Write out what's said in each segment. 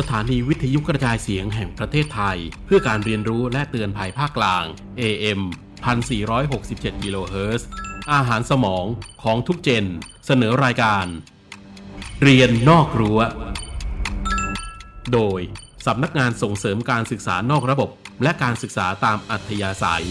สถานีวิทยุกระจายเสียงแห่งประเทศไทยเพื่อการเรียนรู้และเตือนภัยภาคกลาง AM 1467 กิโลเฮิรตซ์อาหารสมองของทุกเจนเสนอรายการเรียนนอกรั้วโดยสำนักงานส่งเสริมการศึกษานอกระบบและการศึกษาตามอัธยาศัย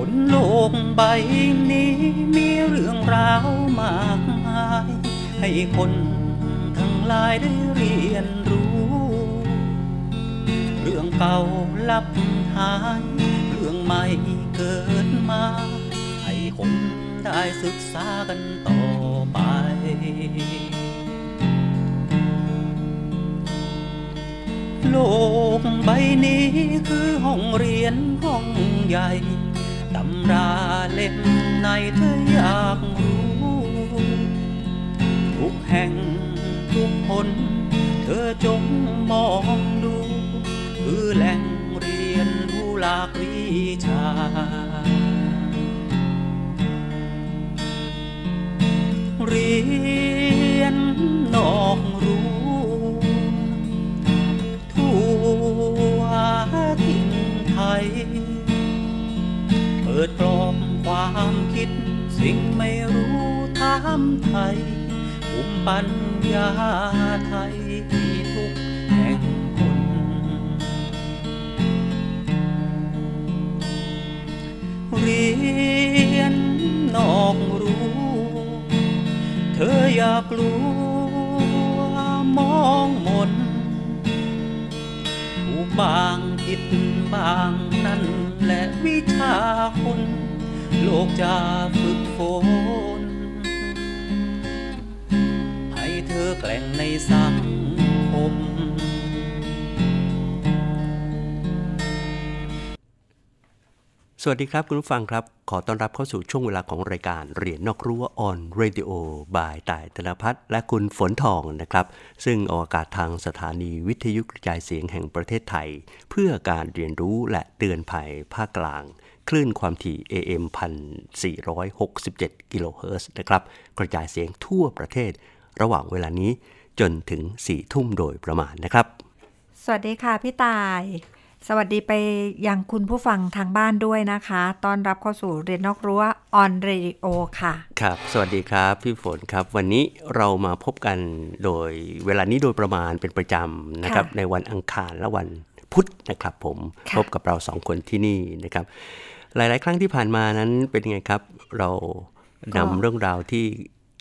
บนโลกใบนี้มีเรื่องราวมากมายให้คนทั้งหลายได้เรียนรู้เรื่องเก่าลับหายเรื่องใหม่เกิดมาให้คนได้ศึกษากันต่อไปโลกใบนี้คือห้องเรียนห้องใหญ่ตำราเล่มไหนเธออยากรู้ทุกแห่งทุกคนเธอจงมองดูคือแหล่งเรียนรู้หลากวิชาเรียนนอกรู้ทั่วถิ่นไทยเปิดกรอบความคิดสิ่งไม่รู้ถามไทยภูมิปัญญาไทยที่ทุกแห่งคนเรียนนอกรู้เธออย่ากลัวมองมนผู้บางคิดบางนั่นและวิชาคนโลกจะฝึกฝนให้เธอแกล่งในสังคมสวัสดีครับคุณผู้ฟังครับขอต้อนรับเข้าสู่ช่วงเวลาของรายการเรียนนอกรั้ว on radio by ต่าย ธนภัทรและคุณฝนทองนะครับซึ่งออกอากาศทางสถานีวิทยุกระจายเสียงแห่งประเทศไทยเพื่อการเรียนรู้และเตือนภัยภาคกลางคลื่นความถี่ AM 1467 กิโลเฮิรตซ์นะครับกระจายเสียงทั่วประเทศระหว่างเวลานี้จนถึง 4 ทุ่มโดยประมาณนะครับสวัสดีค่ะพี่ต่ายสวัสดีไปยังคุณผู้ฟังทางบ้านด้วยนะคะต้อนรับเข้าสู่เรียนนอกรั้ว on radio ค่ะครับสวัสดีครับพี่ฝนครับวันนี้เรามาพบกันโดยเวลานี้โดยประมาณเป็นประจำนะครับในวันอังคารและวันพุธนะครับผมพบกับเราสองคนที่นี่นะครับหลายๆครั้งที่ผ่านมานั้นเป็นไงครับเรานำเรื่องราวที่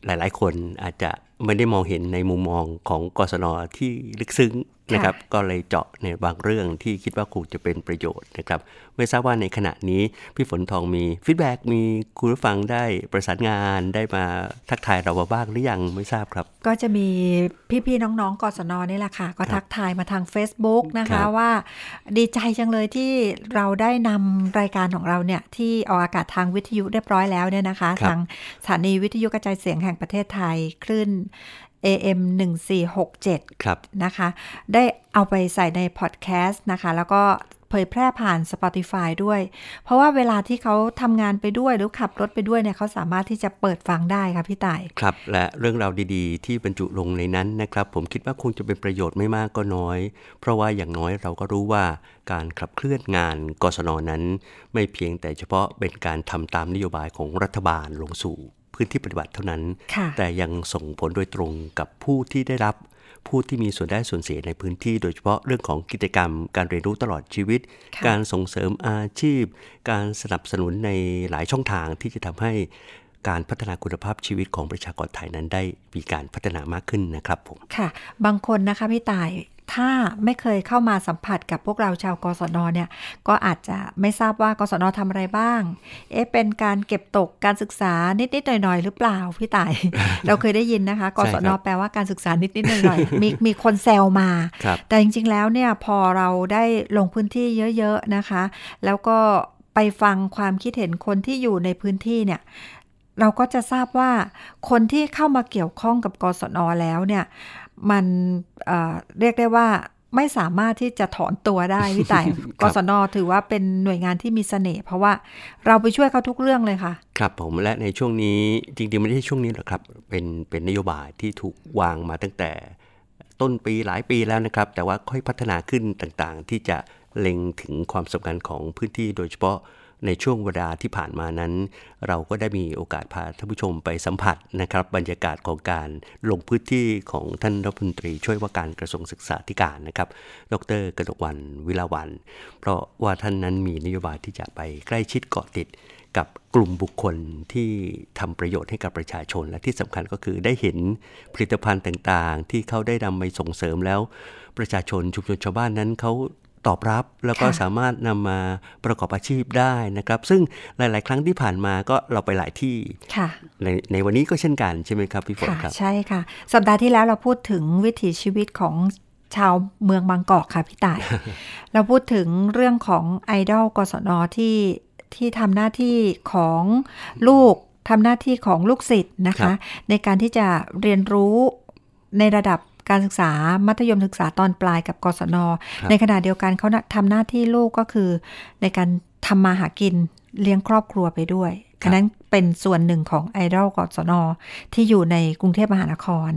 หลายๆคนอาจจะไม่ได้มองเห็นในมุมมองของกศน.ที่ลึกซึ้งนะครับก็เลยเจาะในบางเรื่องที่คิดว่าคงจะเป็นประโยชน์นะครับไม่ทราบว่าในขณะนี้พี่ฝนทองมีฟีดแบ็กมีคุณผู้ฟังได้ประสานงานได้มาทักทายเราบ้างหรือยังไม่ทราบครับก็จะมีพี่ๆน้องๆกศน.นี่แหละค่ะก็ทักทายมาทาง Facebook นะคะว่าดีใจจังเลยที่เราได้นำรายการของเราเนี่ยที่ออกอากาศทางวิทยุเรียบร้อยแล้วเนี่ยนะคะทางสถานีวิทยุกระจายเสียงแห่งประเทศไทยคลื่นAM 1467นะคะได้เอาไปใส่ในพอดแคสต์นะคะแล้วก็เผยแพร่ผ่าน Spotify ด้วยเพราะว่าเวลาที่เขาทำงานไปด้วยหรือขับรถไปด้วยเนี่ยเขาสามารถที่จะเปิดฟังได้ค่ะพี่ต่ายครับและเรื่องราวดีๆที่บรรจุลงในนั้นนะครับผมคิดว่าคงจะเป็นประโยชน์ไม่มากก็น้อยเพราะว่าอย่างน้อยเราก็รู้ว่าการขับเคลื่อนงานกศน.นั้นไม่เพียงแต่เฉพาะเป็นการทำตามนโยบายของรัฐบาลลงสู่พื้นที่ปฏิบัติเท่านั้นแต่ยังส่งผลโดยตรงกับผู้ที่ได้รับผู้ที่มีส่วนได้ส่วนเสียในพื้นที่โดยเฉพาะเรื่องของกิจกรรมการเรียนรู้ตลอดชีวิตการส่งเสริมอาชีพการสนับสนุนในหลายช่องทางที่จะทำให้การพัฒนาคุณภาพชีวิตของประชากรไทยนั้นได้มีการพัฒนามากขึ้นนะครับผมค่ะบางคนนะคะพี่ต่ายถ้าไม่เคยเข้ามาสัมผัสกับพวกเราชาวกศน.เนี่ยก็อาจจะไม่ทราบว่ากศน.ทำอะไรบ้างเป็นการเก็บตกการศึกษานิดๆหน่อยๆหรือเปล่าพี่ต่าย เราเคยได้ยินนะคะกศน.แปลว่าการศึกษานิดๆหน่อยๆ มีคนแซวมาแต่จริงๆแล้วเนี่ยพอเราได้ลงพื้นที่เยอะๆนะคะแล้วก็ไปฟังความคิดเห็นคนที่อยู่ในพื้นที่เนี่ยเราก็จะทราบว่าคนที่เข้ามาเกี่ยวข้องกับกศน.แล้วเนี่ยมันเรียกได้ว่า ไม่สามารถที่จะถอนตัวได้พี่ต่าย กศน.ถือว่าเป็นหน่วยงานที่มีเสน่ห์เพราะว่าเราไปช่วยเขาทุกเรื่องเลยค่ะครับผมและในช่วงนี้จริงๆไม่ใช่ช่วงนี้หรอกครับเป็นนโยบายที่ถูกวางมาตั้งแต่ต้นปีหลายปีแล้วนะครับแต่ว่าค่อยพัฒนาขึ้นต่างๆที่จะเล็งถึงความสำคัญของพื้นที่โดยเฉพาะในช่วงเวลาที่ผ่านมานั้นเราก็ได้มีโอกาสพาท่านผู้ชมไปสัมผัสนะครับบรรยากาศของการลงพื้นที่ของท่านรัฐมนตรีช่วยว่าการกระทรวงศึกษาธิการนะครับดร.กนกวรรณ วิลาวัลย์เพราะว่าท่านนั้นมีนโยบายที่จะไปใกล้ชิดเกาะติดกับกลุ่มบุคคลที่ทำประโยชน์ให้กับประชาชนและที่สำคัญก็คือได้เห็นผลิตภัณฑ์ต่างๆที่เขาได้นำไปส่งเสริมแล้วประชาชนชุมชนชาวบ้านนั้นเขาตอบรับแล้วก็สามารถนำมาประกอบอาชีพได้นะครับซึ่งหลายๆครั้งที่ผ่านมาก็เราไปหลายที่ในวันนี้ก็เช่นกันใช่ไหมครับพี่ฝนครับใช่ค่ะสัปดาห์ที่แล้วเราพูดถึงวิถีชีวิตของชาวเมืองบางกอกค่ะพี่ต่าย เราพูดถึงเรื่องของไอดอลกศน.ที่ทำหน้าที่ของลูกทำหน้าที่ของลูกศิษย์นะคะในการที่จะเรียนรู้ในระดับการศึกษามัธยมศึกษาตอนปลายกับกศน.ในขณะเดียวกันเขาทำหน้าที่ลูกก็คือในการทำมาหากินเลี้ยงครอบครัวไปด้วยฉะนั้นเป็นส่วนหนึ่งของไอดอลกศน.ที่อยู่ในกรุงเทพมหานคร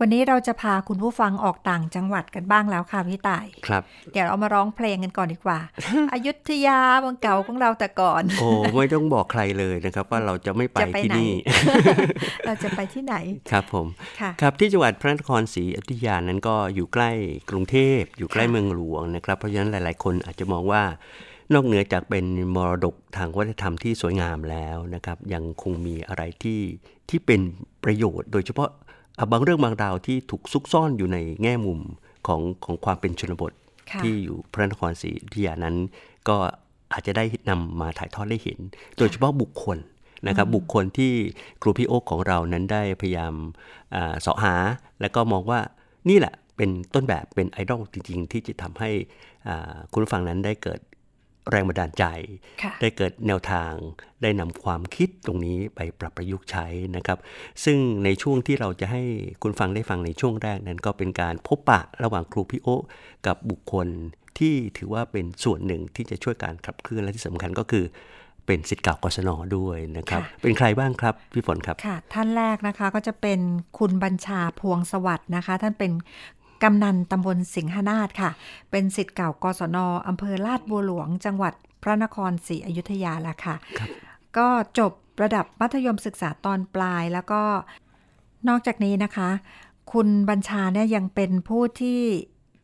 วันนี้เราจะพาคุณผู้ฟังออกต่างจังหวัดกันบ้างแล้วค่ะพี่ต่ายครับเดี๋ยวเอามาร้องเพลงกันก่อนดีกว่า อยุธยาเมืองเก่าของเราแต่ก่อนโอ้ไม่ต้องบอกใครเลยนะครับว่าเราจะไม่ไปที่นี่ เราจะไปที่ไหนครับผมครับที่จังหวัดพระนครศรีอยุธยานั้นก็อยู่ใกล้กรุงเทพอยู่ใกล้เมืองหลวงนะครับเพราะฉะนั้นหลายๆคนอาจจะมองว่านอกเหนือจากเป็นมรดกทางวัฒนธรรมที่สวยงามแล้วนะครับยังคงมีอะไรที่เป็นประโยชน์โดยเฉพาะบางเรื่องบางราวที่ถูกซุกซ่อนอยู่ในแง่มุมของความเป็นชนบทที่อยู่พระนครศรีอยุธยานั้นก็อาจจะได้นำมาถ่ายทอดได้เห็นโดยเฉพาะบุคคลนะครับบุคคลที่ครูพี่โอ๊คของเรานั้นได้พยายามเสาะหาแล้วก็มองว่านี่แหละเป็นต้นแบบเป็นไอดอลจริงๆที่จะทำให้คุณผู้ฟังนั้นได้เกิดแรงบันดาลใจได้เกิดแนวทางได้นำความคิดตรงนี้ไปปรับประยุกต์ใช้นะครับซึ่งในช่วงที่เราจะให้คุณฟังได้ฟังในช่วงแรกนั้นก็เป็นการพบปะระหว่างครูพี่โอ๊คกับบุคคลที่ถือว่าเป็นส่วนหนึ่งที่จะช่วยการขับเคลื่อนและที่สำคัญก็คือเป็นศิษย์เก่ากศน.ด้วยนะครับเป็นใครบ้างครับพี่ฝนครับค่ะท่านแรกนะคะก็จะเป็นคุณบัญชาพวงสวัสดิ์นะคะท่านเป็นกำนันตำบลสิงหนาฏค่ะเป็นศิษย์เก่ากศน.อำเภอลาดบัวหลวงจังหวัดพระนครศรีอยุธยาละค่ะก็จบระดับมัธยมศึกษาตอนปลายแล้วก็นอกจากนี้นะคะคุณบัญชาเนี่ยยังเป็นผู้ที่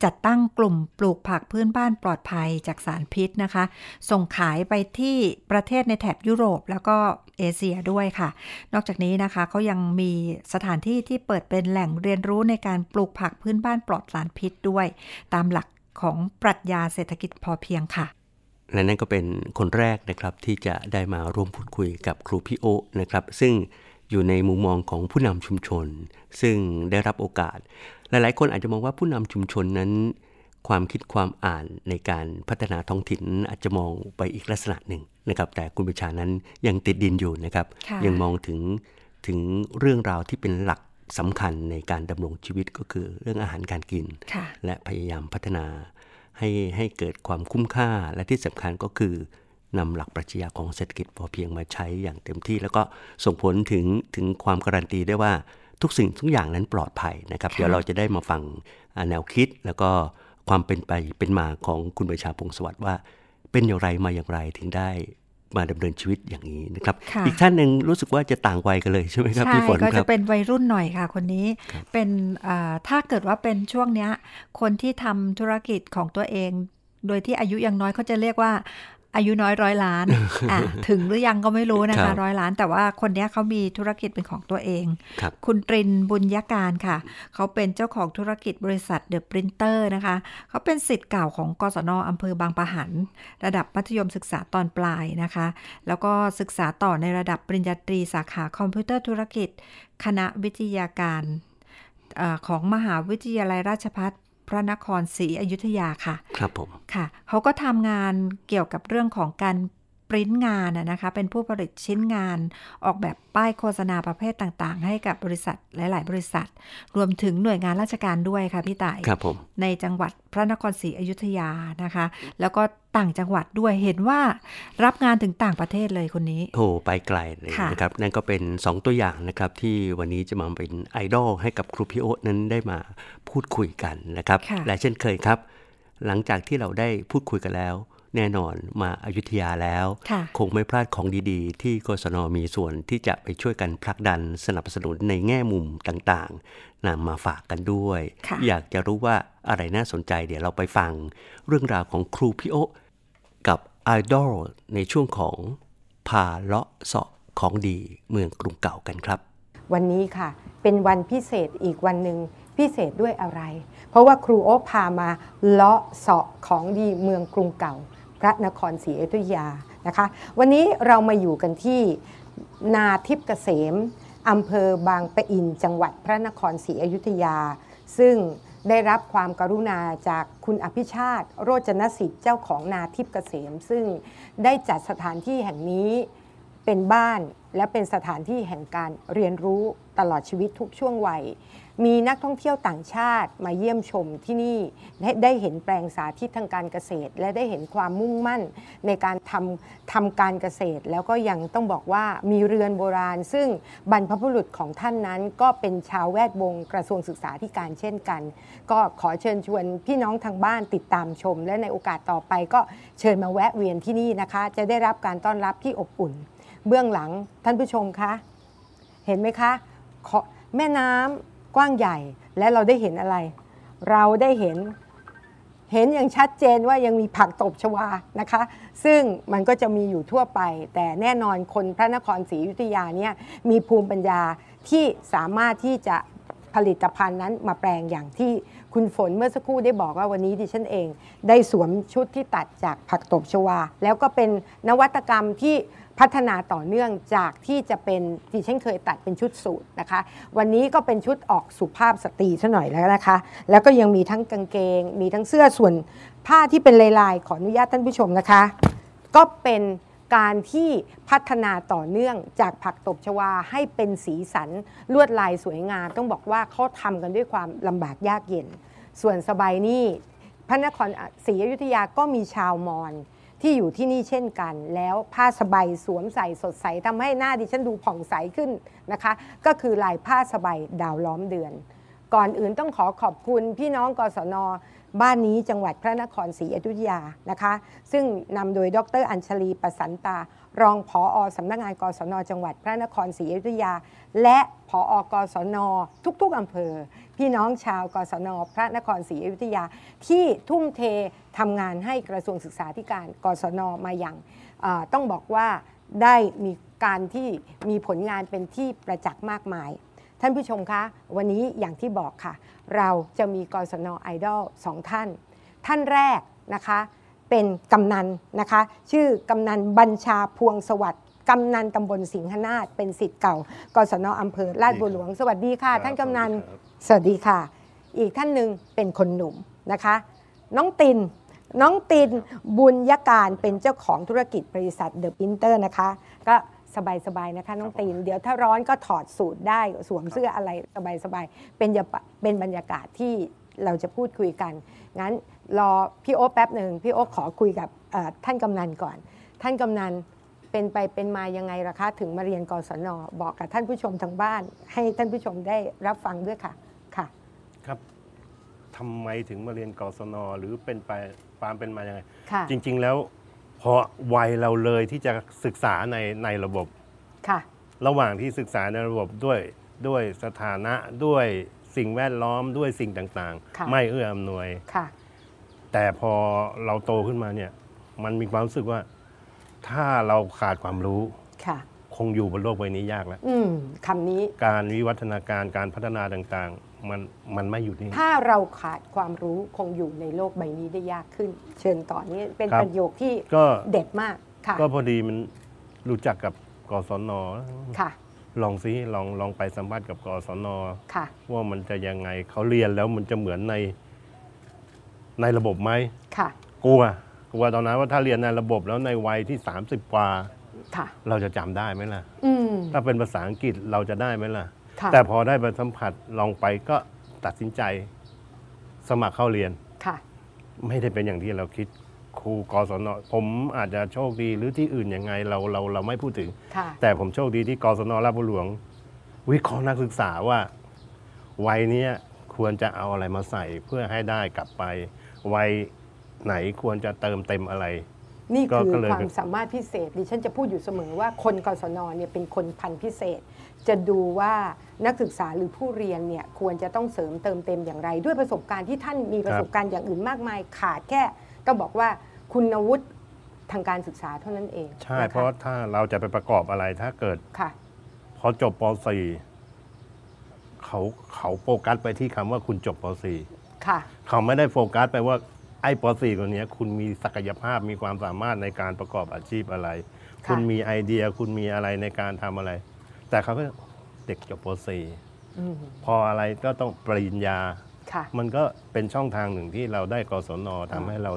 จัดตั้งกลุ่มปลูกผักพื้นบ้านปลอดภัยจากสารพิษนะคะส่งขายไปที่ประเทศในแถบยุโรปแล้วก็เอเชียด้วยค่ะนอกจากนี้นะคะเขายังมีสถานที่ที่เปิดเป็นแหล่งเรียนรู้ในการปลูกผักพื้นบ้านปลอดสารพิษด้วยตามหลักของปรัชญาเศรษฐกิจพอเพียงค่ะและนั่นก็เป็นคนแรกนะครับที่จะได้มาร่วมพูดคุยกับครูพี่โอ๊คนะครับซึ่งอยู่ในมุมมองของผู้นำชุมชนซึ่งได้รับโอกาสหลายๆคนอาจจะมองว่าผู้นำชุมชนนั้นความคิดความอ่านในการพัฒนาท้องถิ่นอาจจะมองไปอีกลักษณะหนึ่งนะครับแต่คุณประชานั้นยังติดดินอยู่นะครับยังมองถึงเรื่องราวที่เป็นหลักสำคัญในการดำรงชีวิตก็คือเรื่องอาหารการกินและพยายามพัฒนาให้เกิดความคุ้มค่าและที่สำคัญก็คือนำหลักปรัชญาของเศรษฐกิจพอเพียงมาใช้อย่างเต็มที่แล้วก็ส่งผลถึงความการันตีได้ว่าทุกสิ่งทุกอย่างนั้นปลอดภัยนะครับเดี๋ยวเราจะได้มาฟังแนวคิดแล้วก็ความเป็นไปเป็นมาของคุณบัญชาพงษ์สวัสดิ์ว่าเป็นอย่างไรมาอย่างไรถึงได้มาดำเนินชีวิตอย่างนี้นะครับอีกท่านหนึ่งรู้สึกว่าจะต่างวัยกันเลยใช่ไหมครับพี่ฝนครับก็จะเป็นวัยรุ่นหน่อยค่ะคนนี้เป็นถ้าเกิดว่าเป็นช่วงเนี้ยคนที่ทำธุรกิจของตัวเองโดยที่อายุยังน้อยเขาจะเรียกว่าอายุน้อยร้อยล้านถึงหรือยังก็ไม่รู้นะคะร้อยล้านแต่ว่าคนนี้เขามีธุรกิจเป็นของตัวเองคุณตรินบุญยการค่ะเขาเป็นเจ้าของธุรกิจบริษัทเดอะปรินเตอร์นะคะเขาเป็นศิษย์เก่าของกศน.อำเภอบางปะหันระดับมัธยมศึกษาตอนปลายนะคะแล้วก็ศึกษาต่อในระดับปริญญาตรีสาขาคอมพิวเตอร์ธุรกิจคณะวิทยาการของมหาวิทยาลัยราชภัฏพระนครศรีอยุธยาค่ะครับผมค่ะเขาก็ทำงานเกี่ยวกับเรื่องของการ ปริ้นงานนะคะเป็นผู้ผลิตชิ้นงานออกแบบป้ายโฆษณาประเภทต่างๆให้กับบริษัทหลายๆบริษัทรวมถึงหน่วยงานราชการด้วยค่ะพี่ต่ายครับผมในจังหวัดพระนครศรีอยุธยานะคะแล้วก็ต่างจังหวัดด้วยเห็นว่ารับงานถึงต่างประเทศเลยคนนี้โอ้ไปไกลเลยนะครับนั่นก็เป็น2ตัวอย่างนะครับที่วันนี้จะมาเป็นไอดอลให้กับครูพี่โอ๊ตนั้นได้มาพูดคุยกันนะครับและเช่นเคยครับหลังจากที่เราได้พูดคุยกันแล้วแน่นอนมาอยุธยาแล้วคงไม่พลาดของดีๆที่กศน.มีส่วนที่จะไปช่วยกันผลักดันสนับสนุนในแง่มุมต่างๆนำมาฝากกันด้วยอยากจะรู้ว่าอะไรน่าสนใจเดี๋ยวเราไปฟังเรื่องราวของครูพี่โอ๊ตกับไอดอลในช่วงของพาเลาะเสาะของดีเมืองกรุงเก่ากันครับวันนี้ค่ะเป็นวันพิเศษอีกวันนึงพิเศษด้วยอะไรเพราะว่าครูโอ๊ตพามาเลาะเสาะของดีเมืองกรุงเก่าพระนครศรีอยุธยานะคะวันนี้เรามาอยู่กันที่นาทิพย์เกษมอำเภอบางปะอินจังหวัดพระนครศรีอยุธยาซึ่งได้รับความกรุณาจากคุณอภิชาติโรจนสิทธิ์เจ้าของนาทิพย์เกษมซึ่งได้จัดสถานที่แห่งนี้เป็นบ้านและเป็นสถานที่แห่งการเรียนรู้ตลอดชีวิตทุกช่วงวัยมีนักท่องเที่ยวต่างชาติมาเยี่ยมชมที่นี่ได้เห็นแปลงสาธิตทางการเกษตรและได้เห็นความมุ่งมั่นในการทำการเกษตรแล้วก็ยังต้องบอกว่ามีเรือนโบราณซึ่งบรรพบุรุษของท่านนั้นก็เป็นชาวแวดวงกระทรวงศึกษาธิการเช่นกันก็ขอเชิญชวนพี่น้องทางบ้านติดตามชมและในโอกาสต่อไปก็เชิญมาแวะเวียนที่นี่นะคะจะได้รับการต้อนรับที่อบอุ่นเบื้องหลังท่านผู้ชมคะเห็นไหมคะแม่น้ำกว้างใหญ่และเราได้เห็นอะไรเราได้เห็นอย่างชัดเจนว่ายังมีผักตบชวานะคะซึ่งมันก็จะมีอยู่ทั่วไปแต่แน่นอนคนพระนครศรีอยุธยาเนี่ยมีภูมิปัญญาที่สามารถที่จะผลิตภัณฑ์นั้นมาแปลงอย่างที่คุณฝนเมื่อสักครู่ได้บอกว่าวันนี้ดิฉันเองได้สวมชุดที่ตัดจากผักตบชวาแล้วก็เป็นนวัตกรรมที่พัฒนาต่อเนื่องจากที่จะเป็นดิฉันเคยตัดเป็นชุดสูทนะคะวันนี้ก็เป็นชุดออกสุภาพสตรีซะหน่อยแล้วนะคะแล้วก็ยังมีทั้งกางเกงมีทั้งเสื้อส่วนผ้าที่เป็นลายๆขออนุญาตท่านผู้ชมนะคะก็เป็นการที่พัฒนาต่อเนื่องจากผักตบชวาให้เป็นสีสันลวดลายสวยงามต้องบอกว่าเขาทำกันด้วยความลำบากยากเย็นส่วนสบายนี่พระนครศรีอยุธยาก็มีชาวมอนที่อยู่ที่นี่เช่นกันแล้วผ้าสบายสวมใส่สดใสทำให้หน้าดิฉันดูผ่องใสขึ้นนะคะก็คือลายผ้าสบายดาวล้อมเดือนก่อนอื่นต้องขอบคุณพี่น้องกศน.บ้านนี้จังหวัดพระนครศรีอยุธยานะคะซึ่งนำโดยดร.อัญชลีประสันตารองผอ.สำนักงานกศน.จังหวัดพระนครศรีอยุธยาและผอกศน.ทุกๆอำเภอพี่น้องชาวกศน.พระนครศรีอยุธยาที่ทุ่มเททำงานให้กระทรวงศึกษาธิการกศน.มาอย่างต้องบอกว่าได้มีการที่มีผลงานเป็นที่ประจักษ์มากมายท่านผู้ชมคะวันนี้อย่างที่บอกค่ะเราจะมีกศน.ไอดอล2ท่านท่านแรกนะคะเป็นกำนันนะคะชื่อกำนันบัญชาพวงสวัสดิ์กำนันตำบลสิงหนาฏเป็นศิษย์เก่ากศน.อำเภอลาดบัวหลวงสวัสดีค่ะท่านกำนันสวัสดีค่ะอีกท่านหนึ่งเป็นคนหนุ่มนะคะน้องตินบุญยการเป็นเจ้าของธุรกิจบริษัทเดอะพินเตอร์นะคะก็สบายๆนะคะน้องตีนเดี๋ยวถ้าร้อนก็ถอดสูทได้สวมเสื้ออะไรสบายๆเป็นบรรยากาศที่เราจะพูดคุยกันงั้นรอพี่โอ๊ตแป๊บหนึ่งพี่โอ๊ตขอคุยกับท่านกำนันก่อนท่านกำนันเป็นไปเป็นมายังไงล่ะคะถึงมาเรียนกศน.บอกกับท่านผู้ชมทางบ้านให้ท่านผู้ชมได้รับฟังด้วยค่ะค่ะครับทำไมถึงมาเรียนกศน.หรือเป็นไปความเป็นมายังไงจริงๆแล้วเพราะวัยเราเลยที่จะศึกษาในระบบค่ะระหว่างที่ศึกษาในระบบด้วยสถานะด้วยสิ่งแวดล้อมด้วยสิ่งต่างๆไม่เอื้ออำนวยค่ะแต่พอเราโตขึ้นมาเนี่ยมันมีความรู้สึกว่าถ้าเราขาดความรู้ค่ะคงอยู่บนโลกใบนี้ยากแล้วคำนี้การวิวัฒนาการการพัฒนาต่างๆมันไม่อยู่นี่ถ้าเราขาดความรู้คงอยู่ในโลกใบนี้ได้ยากขึ้นเชิญต่อนี้เป็นประโยคที่เด็ดมากค่ะก็พอดีมันรู้จักกับกศน.ค่ะลองไปสัมภาษณ์กับกศน.ค่ะว่ามันจะยังไงเขาเรียนแล้วมันจะเหมือนในระบบไหมค่ะกลัว กลัวตอนนั้นว่าถ้าเรียนในระบบแล้วในวัยที่30กว่าเราจะจำได้ไหมล่ะถ้าเป็นภาษาอังกฤษเราจะได้ไหมล่ะแต่พอได้ไปสัมผัสลองไปก็ตัดสินใจสมัครเข้าเรียนไม่ได้เป็นอย่างที่เราคิดครูกศน.ผมอาจจะโชคดีหรือที่อื่นยังไงเราไม่พูดถึงแต่ผมโชคดีที่กศน.ราชบุรีหลวงวิเคราะห์นักศึกษาว่าวัยนี้ควรจะเอาอะไรมาใส่เพื่อให้ได้กลับไปวัยไหนควรจะเติมเต็มอะไรนี่คือความสามารถพิเศษดิฉันจะพูดอยู่เสมอว่าคนกศน.เนี่ยเป็นคนพันธุ์พิเศษจะดูว่านักศึกษาหรือผู้เรียนเนี่ยควรจะต้องเสริมเติมเต็มอย่างไรด้วยประสบการณ์ที่ท่านมีประสบการณ์อย่างอื่นมากมายขาดแค่ต้องบอกว่าคุณวุฒิทางการศึกษาเท่านั้นเองใช่เพราะถ้าเราจะไปประกอบอะไรถ้าเกิดพอจบป .4 เขาโฟกัสไปที่คำว่าคุณจบป .4 เขาไม่ได้โฟกัสไปว่าไอ้ป .4 ตัวนี้คุณมีศักยภาพมีความสามารถในการประกอบอาชีพอะไรคุณมีไอเดียคุณมีอะไรในการทำอะไรแต่เขาก็เด็กจบป .4 พออะไรก็ต้องปริญญามันก็เป็นช่องทางหนึ่งที่เราได้กศน.ทำให้เรา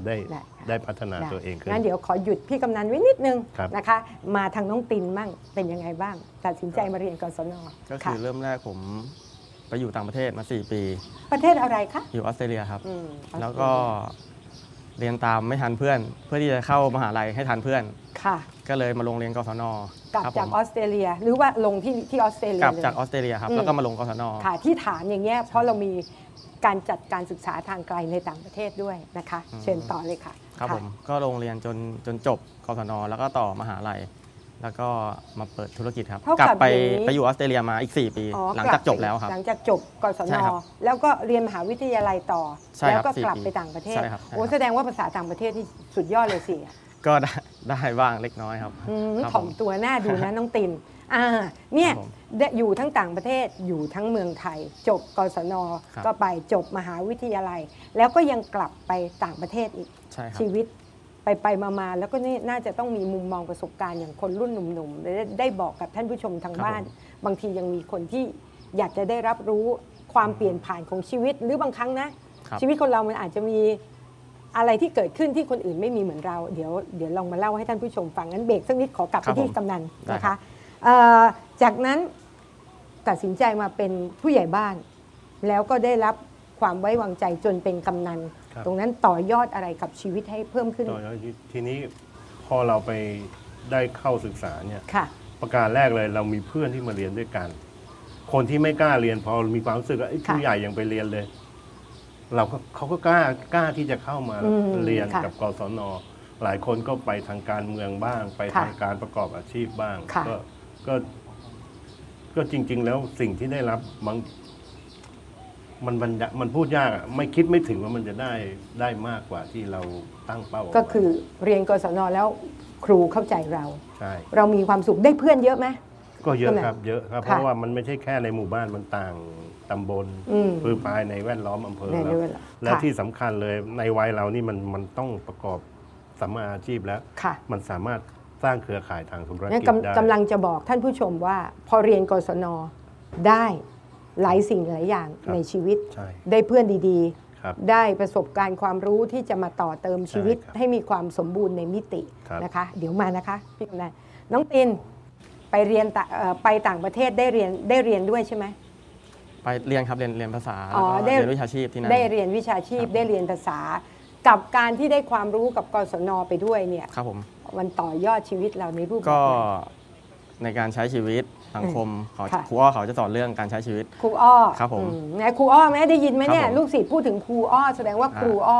ได้พัฒนาตัวเองขึ้นงั้นเดี๋ยวขอหยุดพี่กำนันไว้นิดนึงนะคะมาทางน้องตินมั่งเป็นยังไงบ้างตัดสินใจมาเรียนกศน.ก็คือเริ่มแรกผมไปอยู่ต่างประเทศมา4ปีประเทศอะไรคะอยู่ออสเตรเลียครับแล้วก็เรียนตามไม่ทันเพื่อนเพื่อที่จะเข้ามหาลัยให้ทันเพื่อนค่ะก็เลยมาลงเรียนกศน.กลับจากออสเตรเลียหรือว่าลงที่ออสเตรเลียกลับจากออสเตรเลียครับแล้วก็มาลงกศน.ค่ะที่ฐานอย่างเงี้ยเพราะเรามีการจัดการศึกษาทางไกลในต่างประเทศด้วยนะคะเชิญต่อเลยค่ะครับผมก็โรงเรียนจนจบกศน.แล้วก็ต่อมหาลัยแล้วก็มาเปิดธุรกิจครับกลับไปอยู่ออสเตรเลียมาอีก4ปีหลังจากจบแล้วครับหลังจากจบกศน.แล้วก็เรียนมหาวิทยาลัยต่อแล้วก็กลับไปต่างประเทศโอ้แสดงว่าภาษาต่างประเทศที่สุดยอดเลยสิก็ได้บ้างเล็กน้อยครับถ่อมตัวหน้าดูนะน้องตินเนี่ยอยู่ทั้งต่างประเทศอยู่ทั้งเมืองไทยจบกศน.ก็ไปจบมหาวิทยาลัยแล้วก็ยังกลับไปต่างประเทศอีกชีวิตไปมาแล้วก็นี่น่าจะต้องมีมุมมองประสบการณ์อย่างคนรุ่นหนุ่มๆได้บอกกับท่านผู้ชมทางบ้านบางทียังมีคนที่อยากจะได้รับรู้ความเปลี่ยนผ่านของชีวิตหรือบางครั้งนะชีวิตคนเรามันอาจจะมีอะไรที่เกิดขึ้นที่คนอื่นไม่มีเหมือนเราเดี๋ยวลองมาเล่าให้ท่านผู้ชมฟังงั้นเบรกสักนิดขอกลับไปที่กำนันนะคะจากนั้นตัดสินใจมาเป็นผู้ใหญ่บ้านแล้วก็ได้รับความไว้วางใจจนเป็นกำนันตรงนั้นต่อยอดอะไรกับชีวิตให้เพิ่มขึ้นทีนี้พอเราไปได้เข้าศึกษาเนี่ยประการแรกเลยเรามีเพื่อนที่มาเรียนด้วยกันคนที่ไม่กล้าเรียนพอมีความรู้สึกว่าผู้ใหญ่ยังไปเรียนเลยเราเขาก็กล้าที่จะเข้ามาเรียนกับกศน.หลายคนก็ไปทางการเมืองบ้างไปทางการประกอบอาชีพบ้างก็จริงๆแล้วสิ่งที่ได้รับบางมันพูดยากไม่คิดไม่ถึงว่ามันจะได้มากกว่าที่เราตั้งเป้าก็คือเรียนกศน.แล้วครูเข้าใจเราใช่เรามีความสุขได้เพื่อนเยอะไหมก็เยอะครับเยอะครับเพราะว่ามันไม่ใช่แค่ในหมู่บ้านมันต่างตำบลพื้นภายในแวดล้อมอำเภอและที่สำคัญเลยในวัยเรานี่มันต้องประกอบสัมมาอาชีพแล้วมันสามารถสร้างเครือข่ายทางธุรกิจได้กำลังจะบอกท่านผู้ชมว่าพอเรียนกศน.ได้หลายสิ่งหลายอย่างในชีวิตได้เพื่อนดีๆได้ประสบการณ์ความรู้ที่จะมาต่อเติมชีวิตให้มีความสมบูรณ์ในมิตินะคะเดี๋ยวมานะคะพี่กำนันน้องตินไปเรียนไปต่างประเทศได้เรียนด้วยใช่ไหมไปเรียนครับเรียนภาษาแล้วก็เรียนวิชาชีพที่นั่นได้เรียนวิชาชีพได้เรียนภาษากับการที่ได้ความรู้กับกศน.ไปด้วยเนี่ยครับผมมันต่อยอดชีวิตเราในรูปแบบก็ในการใช้ชีวิตสังคมครูอ้อเขาจะสอนเรื่องการใช้ชีวิตครูอ้อครับผมไหนครูอ้อไหมได้ยินไหมเนี่ยลูกศิษย์พูดถึงครูอ้อแสดงว่าครูอ้อ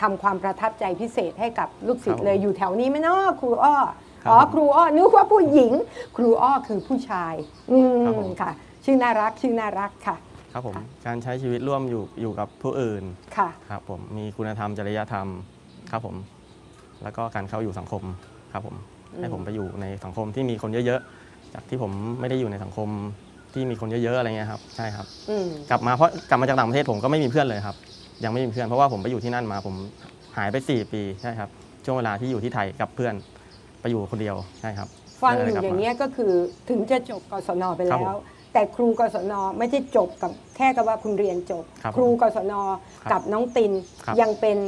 ทำความประทับใจพิเศษให้กับลูกศิษย์เลยอยู่แถวนี้ไหมเนาะครูอ้ออ๋อครูอ้อนึกว่าผู้หญิงครูอ้อคือผู้ชายค่ะชื่อน่ารักชื่อน่ารักค่ะครับผมการใช้ชีวิตร่วมอยู่กับผู้อื่นค่ะครับผมมีคุณธรรมจริยธรรมครับผมแล้วก็การเข้าอยู่สังคมครับผมให้ผมไปอยู่ในสังคมที่มีคนเยอะๆจากที่ผมไม่ได้อยู่ในสังคมที่มีคนเยอะๆอะไรเงี้ยครับใช่ครับกลับมาจากต่างประเทศผมก็ไม่มีเพื่อนเลยครับยังไม่มีเพื่อนเพราะว่าผมไปอยู่ที่นั่นมาผมหายไป4ปีใช่ครับช่วงเวลาที่อยู่ที่ไทยกับเพื่อนไปอยู่คนเดียวใช่ครับฟังอยู่อย่างเงี้ยก็คือถึงจะจบกศน.ไปแล้วแต่ครูกศน.ไม่ใช่จบกับแค่กับว่าคุณเรียนจบครูกศน.กับน้องตินยังเป็น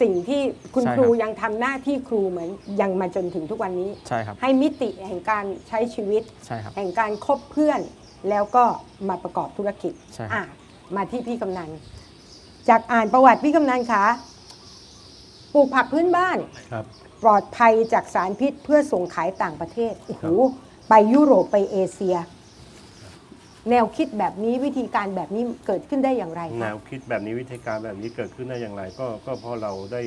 สิ่งที่คุณครูยังทำหน้าที่ครูเหมือนยังมาจนถึงทุกวันนี้ใช่ครับให้มิติแห่งการใช้ชีวิตแห่งการคบเพื่อนแล้วก็มาประกอบธุรกิจมาที่พี่กำนันจากอ่านประวัติพี่กำนันคะปลูกผักพื้นบ้านปลอดภัยจากสารพิษเพื่อส่งขายต่างประเทศโอ้โหไปยุโรปไปเอเชียแนวคิดแบบนี้วิธีการแบบนี้เกิดขึ้นได้อย่างไรแนวคิดแบบนี้วิธีการแบบนี้เกิดขึ้นได้อย่างไรก็เพราะเราได้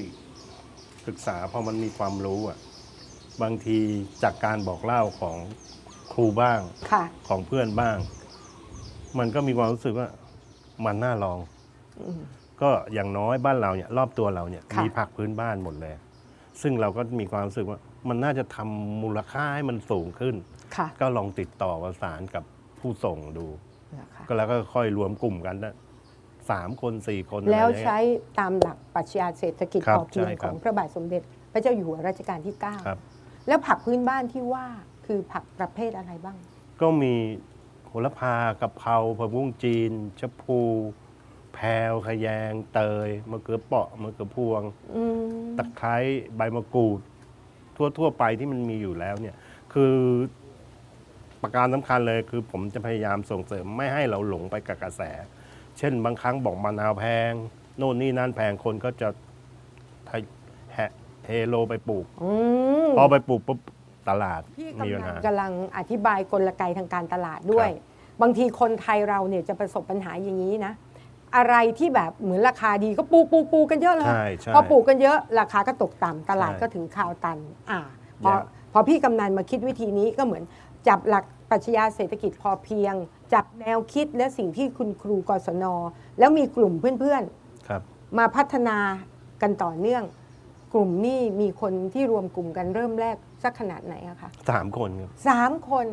ศึกษาพอมันมีความรู้อ่ะบางทีจากการบอกเล่าของครูบ้างของเพื่อนบ้างมันก็มีความรู้สึกว่ามันน่าลองก็อย่างน้อยบ้านเราเนี่ยรอบตัวเราเนี่ยมีผักพื้นบ้านหมดเลยซึ่งเราก็มีความรู้สึกว่ามันน่าจะทำมูลค่าให้มันสูงขึ้นก็ลองติดต่อประสานกับผู้ส่งดูก็แล้วก็ค่อยรวมกลุ่มกันนะ3 คน 4 คนแล้วใช้ตามหลักปรัชญาเศรษฐกิจพอเพียงของพระบาทสมเด็จพระเจ้าอยู่หัวรัชกาลที่ 9แล้วผักพื้นบ้านที่ว่าคือผักประเภทอะไรบ้างก็มีโหระพากะเพราผักบุ้งจีนชะพูแพวขยงเตยมะเขือเปาะมะเขือพวงตะไคร้ใบมะกรูดทั่วไปที่มันมีอยู่แล้วเนี่ยคือประการสำคัญเลยคือผมจะพยายามส่งเสริมไม่ให้เราหลงไปกับกระแสเช่นบางครั้งบอกมะนาวแพงโน่นนี่นั่นแพงคนก็จะเทโลไปปลูกพอไปปลูกปุ๊บตลาดมีปัญหากำลังอธิบายกลไกทางการตลาดด้วยบางทีคนไทยเราเนี่ยจะประสบปัญหาอย่างนี้นะอะไรที่แบบเหมือนราคาดีก็ปูกันเยอะเลยพอปลูกกันเยอะราคาก็ตกต่ำตลาดก็ถึงข่าวตันพอพี่กำนันมาคิดวิธีนี้ก็เหมือนจับหลักปรัชญาเศรษฐกิจพอเพียงจับแนวคิดและสิ่งที่คุณครูกศน.แล้วมีกลุ่มเพื่อนๆมาพัฒนากันต่อเนื่องกลุ่มนี้มีคนที่รวมกลุ่มกันเริ่มแรกสักขนาดไหนคะ3 คนครับ3 คน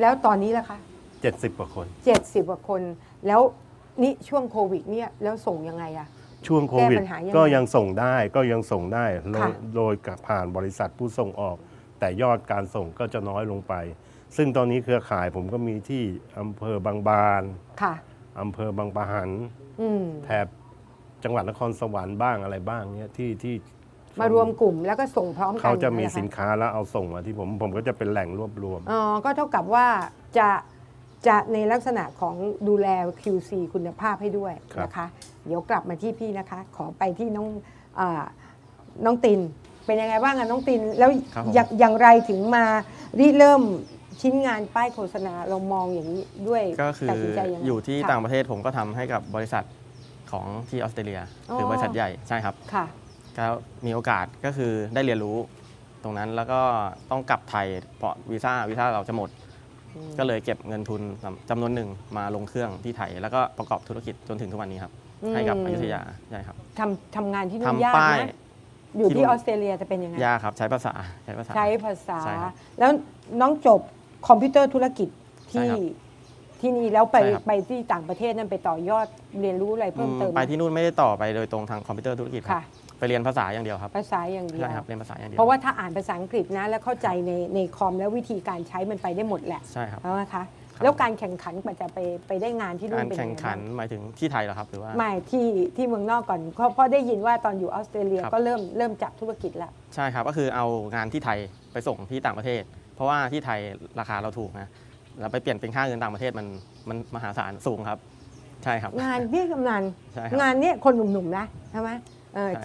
แล้วตอนนี้ล่ะคะ70 กว่าคน70 กว่าคนแล้วนี่ช่วงโควิดเนี่ยแล้วส่งยังไงอะช่วงโควิดก็ยังส่งได้โดยผ่านบริษัทผู้ส่งออกแต่ยอดการส่งก็จะน้อยลงไปซึ่งตอนนี้เครือข่ายผมก็มีที่อำเภอบางบานอำเภอบางปะหันแถบจังหวัดนครสวรรค์บ้างอะไรบ้างเนี่ยที่มารวมกลุ่มแล้วก็ส่งพร้อมกันเขาจะมีสินค้าแล้วเอาส่งมาที่ผมก็จะเป็นแหล่งรวบรวมก็เท่ากับว่าจะในลักษณะของดูแล QC คุณภาพให้ด้วยนะคะเดี๋ยวกลับมาที่พี่นะคะขอไปที่น้องตินเป็นยังไงบ้างน้องตินแล้วอย่างไรถึงมาริเริ่มชิ้นงานป้ายโฆษณาเรามองอย่างนี้ด้วยก็คืออยู่ที่ต่างประเทศผมก็ทำให้กับบริษัทของที่ออสเตรเลียหรือบริษัทใหญ่ใช่ครับแล้วมีโอกาสก็คือได้เรียนรู้ตรงนั้นแล้วก็ต้องกลับไทยเพราะวีซ่าเราจะหมดก็เลยเก็บเงินทุนจำนวนหนึ่งมาลงเครื่องที่ไทยแล้วก็ประกอบธุรกิจจนถึงทุกวันนี้ครับให้กับอยุธยาใช่ครับทำงานที่นู่นยากไหมอยู่ที่ออสเตรเลียจะเป็นยังไงยากครับใช้ภาษาแล้วน้องจบคอมพิวเตอร์ธุรกิจที่นี่แล้วไปที่ต่างประเทศนั่นไปต่อยอดเรียนรู้อะไรเพิ่มเติมไปที่นู่นไม่ได้ต่อไปโดยตรงทางคอมพิวเตอร์ธุรกิจครับไปเรียนภาษาอย่างเดียวครับภาษาอย่างเดียวใช่ครับเรียนภาษาอย่างเดียวเพราะว่าถ้าอ่านภาษาอังกฤษนะแล้วเข้าใจในคอมแล้ววิธีการใช้มันไปได้หมดแหละใช่ครับแล้วนะคะแล้วการแข่งขันมันจะไปได้งานที่นู่นเป็นแข่งขันหมายถึงที่ไทยเหรอครับหรือว่าไม่ที่เมืองนอกก่อนเพราะได้ยินว่าตอนอยู่ออสเตรเลียก็เริ่มจับธุรกิจแล้วใช่ครับก็คือเอางานที่ไทยไปส่งที่ต่างประเทศเพราะว่าที่ไทยราคาเราถูกนะเราไปเปลี่ยนเป็นค่าเงินต่างประเทศมันมหาศาลสูงครับใช่ครับงานพี่กำนันงานนี้คนหนุ่มๆนะใช่ไหม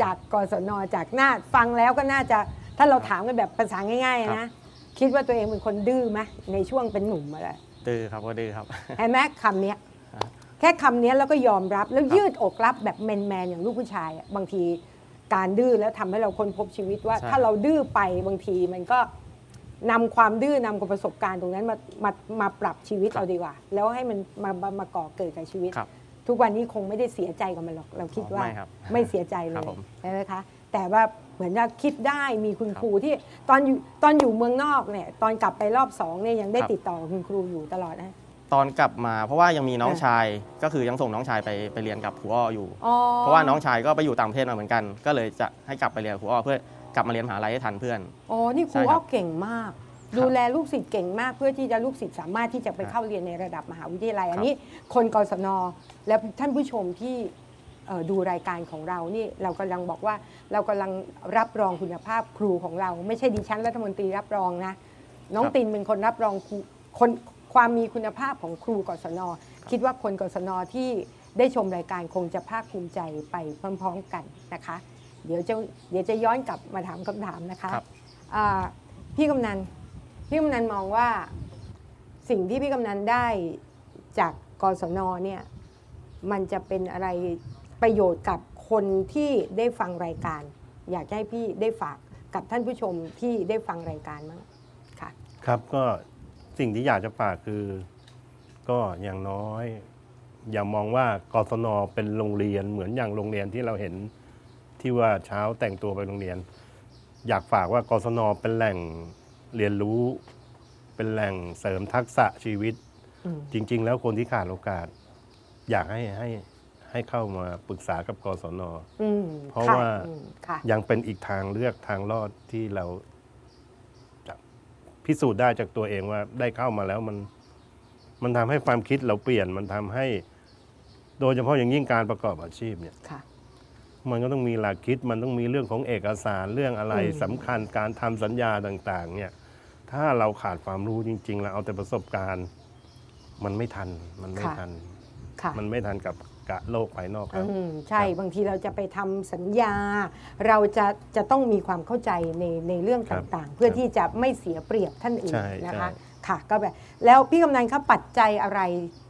จากกศน.จากหน้าฟังแล้วก็น่าจะถ้าเราถามกันแบบภาษาง่ายๆนะคิดว่าตัวเองเป็นคนดื้อไหมในช่วงเป็นหนุ่มอะไรดื้อครับก็ดื้อครับไอ้แม็กคำเนี้ยแค่คำนี้แล้วก็ยอมรับแล้วยืดอกรับแบบแมนอย่างลูกผู้ชายบางทีการดื้อแล้วทำให้เราค้นพบชีวิตว่าถ้าเราดื้อไปบางทีมันก็นำความดื้อนำกับประสบการณ์ตรงนั้นมาปรับชีวิตเราดีกว่าแล้วให้มันมาก่อเกิดกับชีวิตทุกวันนี้คงไม่ได้เสียใจกับมันหรอกเราคิดว่าไม่เสียใจเลยใช่ไหมคะแต่ว่าเหมือนจะคิดได้มีคุณครูที่ตอนอยู่เมืองนอกเนี่ยตอนกลับไปรอบ2เนี่ยยังได้ติดต่อคุณครูอยู่ตลอดนะตอนกลับมาเพราะว่ายังมีน้องชายก็คือยังส่งน้องชายไปเรียนกับครูอ้ออยู่เพราะว่าน้องชายก็ไปอยู่ต่างประเทศมาเหมือนกันก็เลยจะให้กลับไปเรียนครูอ้อเพื่อกลับมาเรียนมหาลัยให้ทันเพื่อนอ๋อนี่ครูอ้อเก่งมากดูแลลูกศิษย์เก่งมากเพื่อที่จะลูกศิษย์สามารถที่จะไปเข้าเรียนในระดับมหาวิทยาลัยอันนี้คนกศน.และท่านผู้ชมที่ ดูรายการของเรานี่เรากำลังบอกว่าเรากำลังรับรองคุณภาพครูของเราไม่ใช่ดิฉันรัฐมนตรีรับรองนะน้องตินเป็นคนรับรองคนความมีคุณภาพของครูกศน.คิดว่าคนกศน.ที่ได้ชมรายการคงจะภาคภูมิใจไปพร้อมๆกันนะคะเดี๋ยวจะย้อนกลับมาถามคำถามนะคะพี่กำนันมองว่าสิ่งที่พี่กำนันได้จากกศน.เนี่ยมันจะเป็นอะไรประโยชน์กับคนที่ได้ฟังรายการอยากให้พี่ได้ฝากกับท่านผู้ชมที่ได้ฟังรายการมั้งค่ะครับก็สิ่งที่อยากจะฝากคือก็อย่างน้อยอย่ามองว่ากศน.เป็นโรงเรียนเหมือนอย่างโรงเรียนที่เราเห็นที่ว่าเช้าแต่งตัวไปโรงเรียนอยากฝากว่ากศน.เป็นแหล่งเรียนรู้เป็นแหล่งเสริมทักษะชีวิตจริงๆแล้วคนที่ขาดโอกาสอยากให้เข้ามาปรึกษากับกศน.เพราะว่ายังเป็นอีกทางเลือกทางรอดที่เราพิสูจน์ได้จากตัวเองว่าได้เข้ามาแล้วมันทำให้ความคิดเราเปลี่ยนมันทำให้โดยเฉพาะอย่างยิ่งการประกอบอาชีพเนี่ยมันก็ต้องมีหลักคิดมันต้องมีเรื่องของเอกสารเรื่องอะไรสำคัญการทำสัญญาต่างๆเนี่ยถ้าเราขาดความรู้จริงๆเราเอาแต่ประสบการณ์มันไม่ทันกับโลกภายนอกครับใช่บางทีเราจะไปทำสัญญาเราจะต้องมีความเข้าใจในเรื่องต่างๆเพื่อที่จะไม่เสียเปรียบท่านอื่นนะคะค่ะก็แบบแล้วพี่กำนันครับปัจจัยอะไร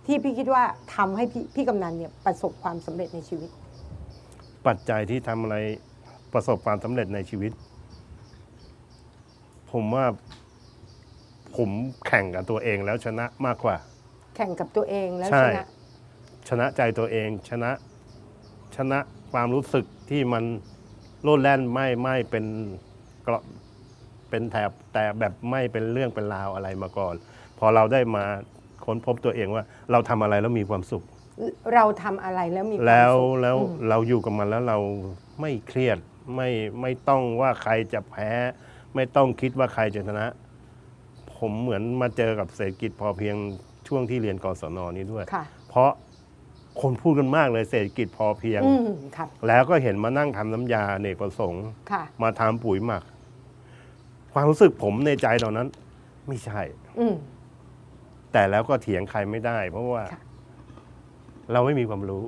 ที่พี่คิดว่าทำให้พี่กำนันเนี่ยประสบความสำเร็จในชีวิตปัจจัยที่ทำอะไรประสบความสำเร็จในชีวิตผมว่าผมแข่งกับตัวเองแล้วชนะมากกว่าแข่งกับตัวเองแล้วชนะใจตัวเองชนะความรู้สึกที่มันโลดแล่นไม่เป็นเกราะเป็นแถบแต่แบบไม่เป็นเรื่องเป็นราวอะไรมาก่อนพอเราได้มาค้นพบตัวเองว่าเราทำอะไรแล้วมีความสุขเราทำอะไรแล้วมีความสุขแล้วเราอยู่กับมันแล้วเราไม่เครียดไม่ต้องว่าใครจะแพ้ไม่ต้องคิดว่าใครจะชนะผมเหมือนมาเจอกับเศรษฐกิจพอเพียงช่วงที่เรียนกศน.นี้ด้วยเพราะคนพูดกันมากเลยเศรษฐกิจพอเพียงแล้วก็เห็นมานั่งทำน้ำยาเนกประสงค์มาทำปุ๋ยหมักความรู้สึกผมในใจตอนนั้นไม่ใช่แต่แล้วก็เถียงใครไม่ได้เพราะว่าเราไม่มีความรู้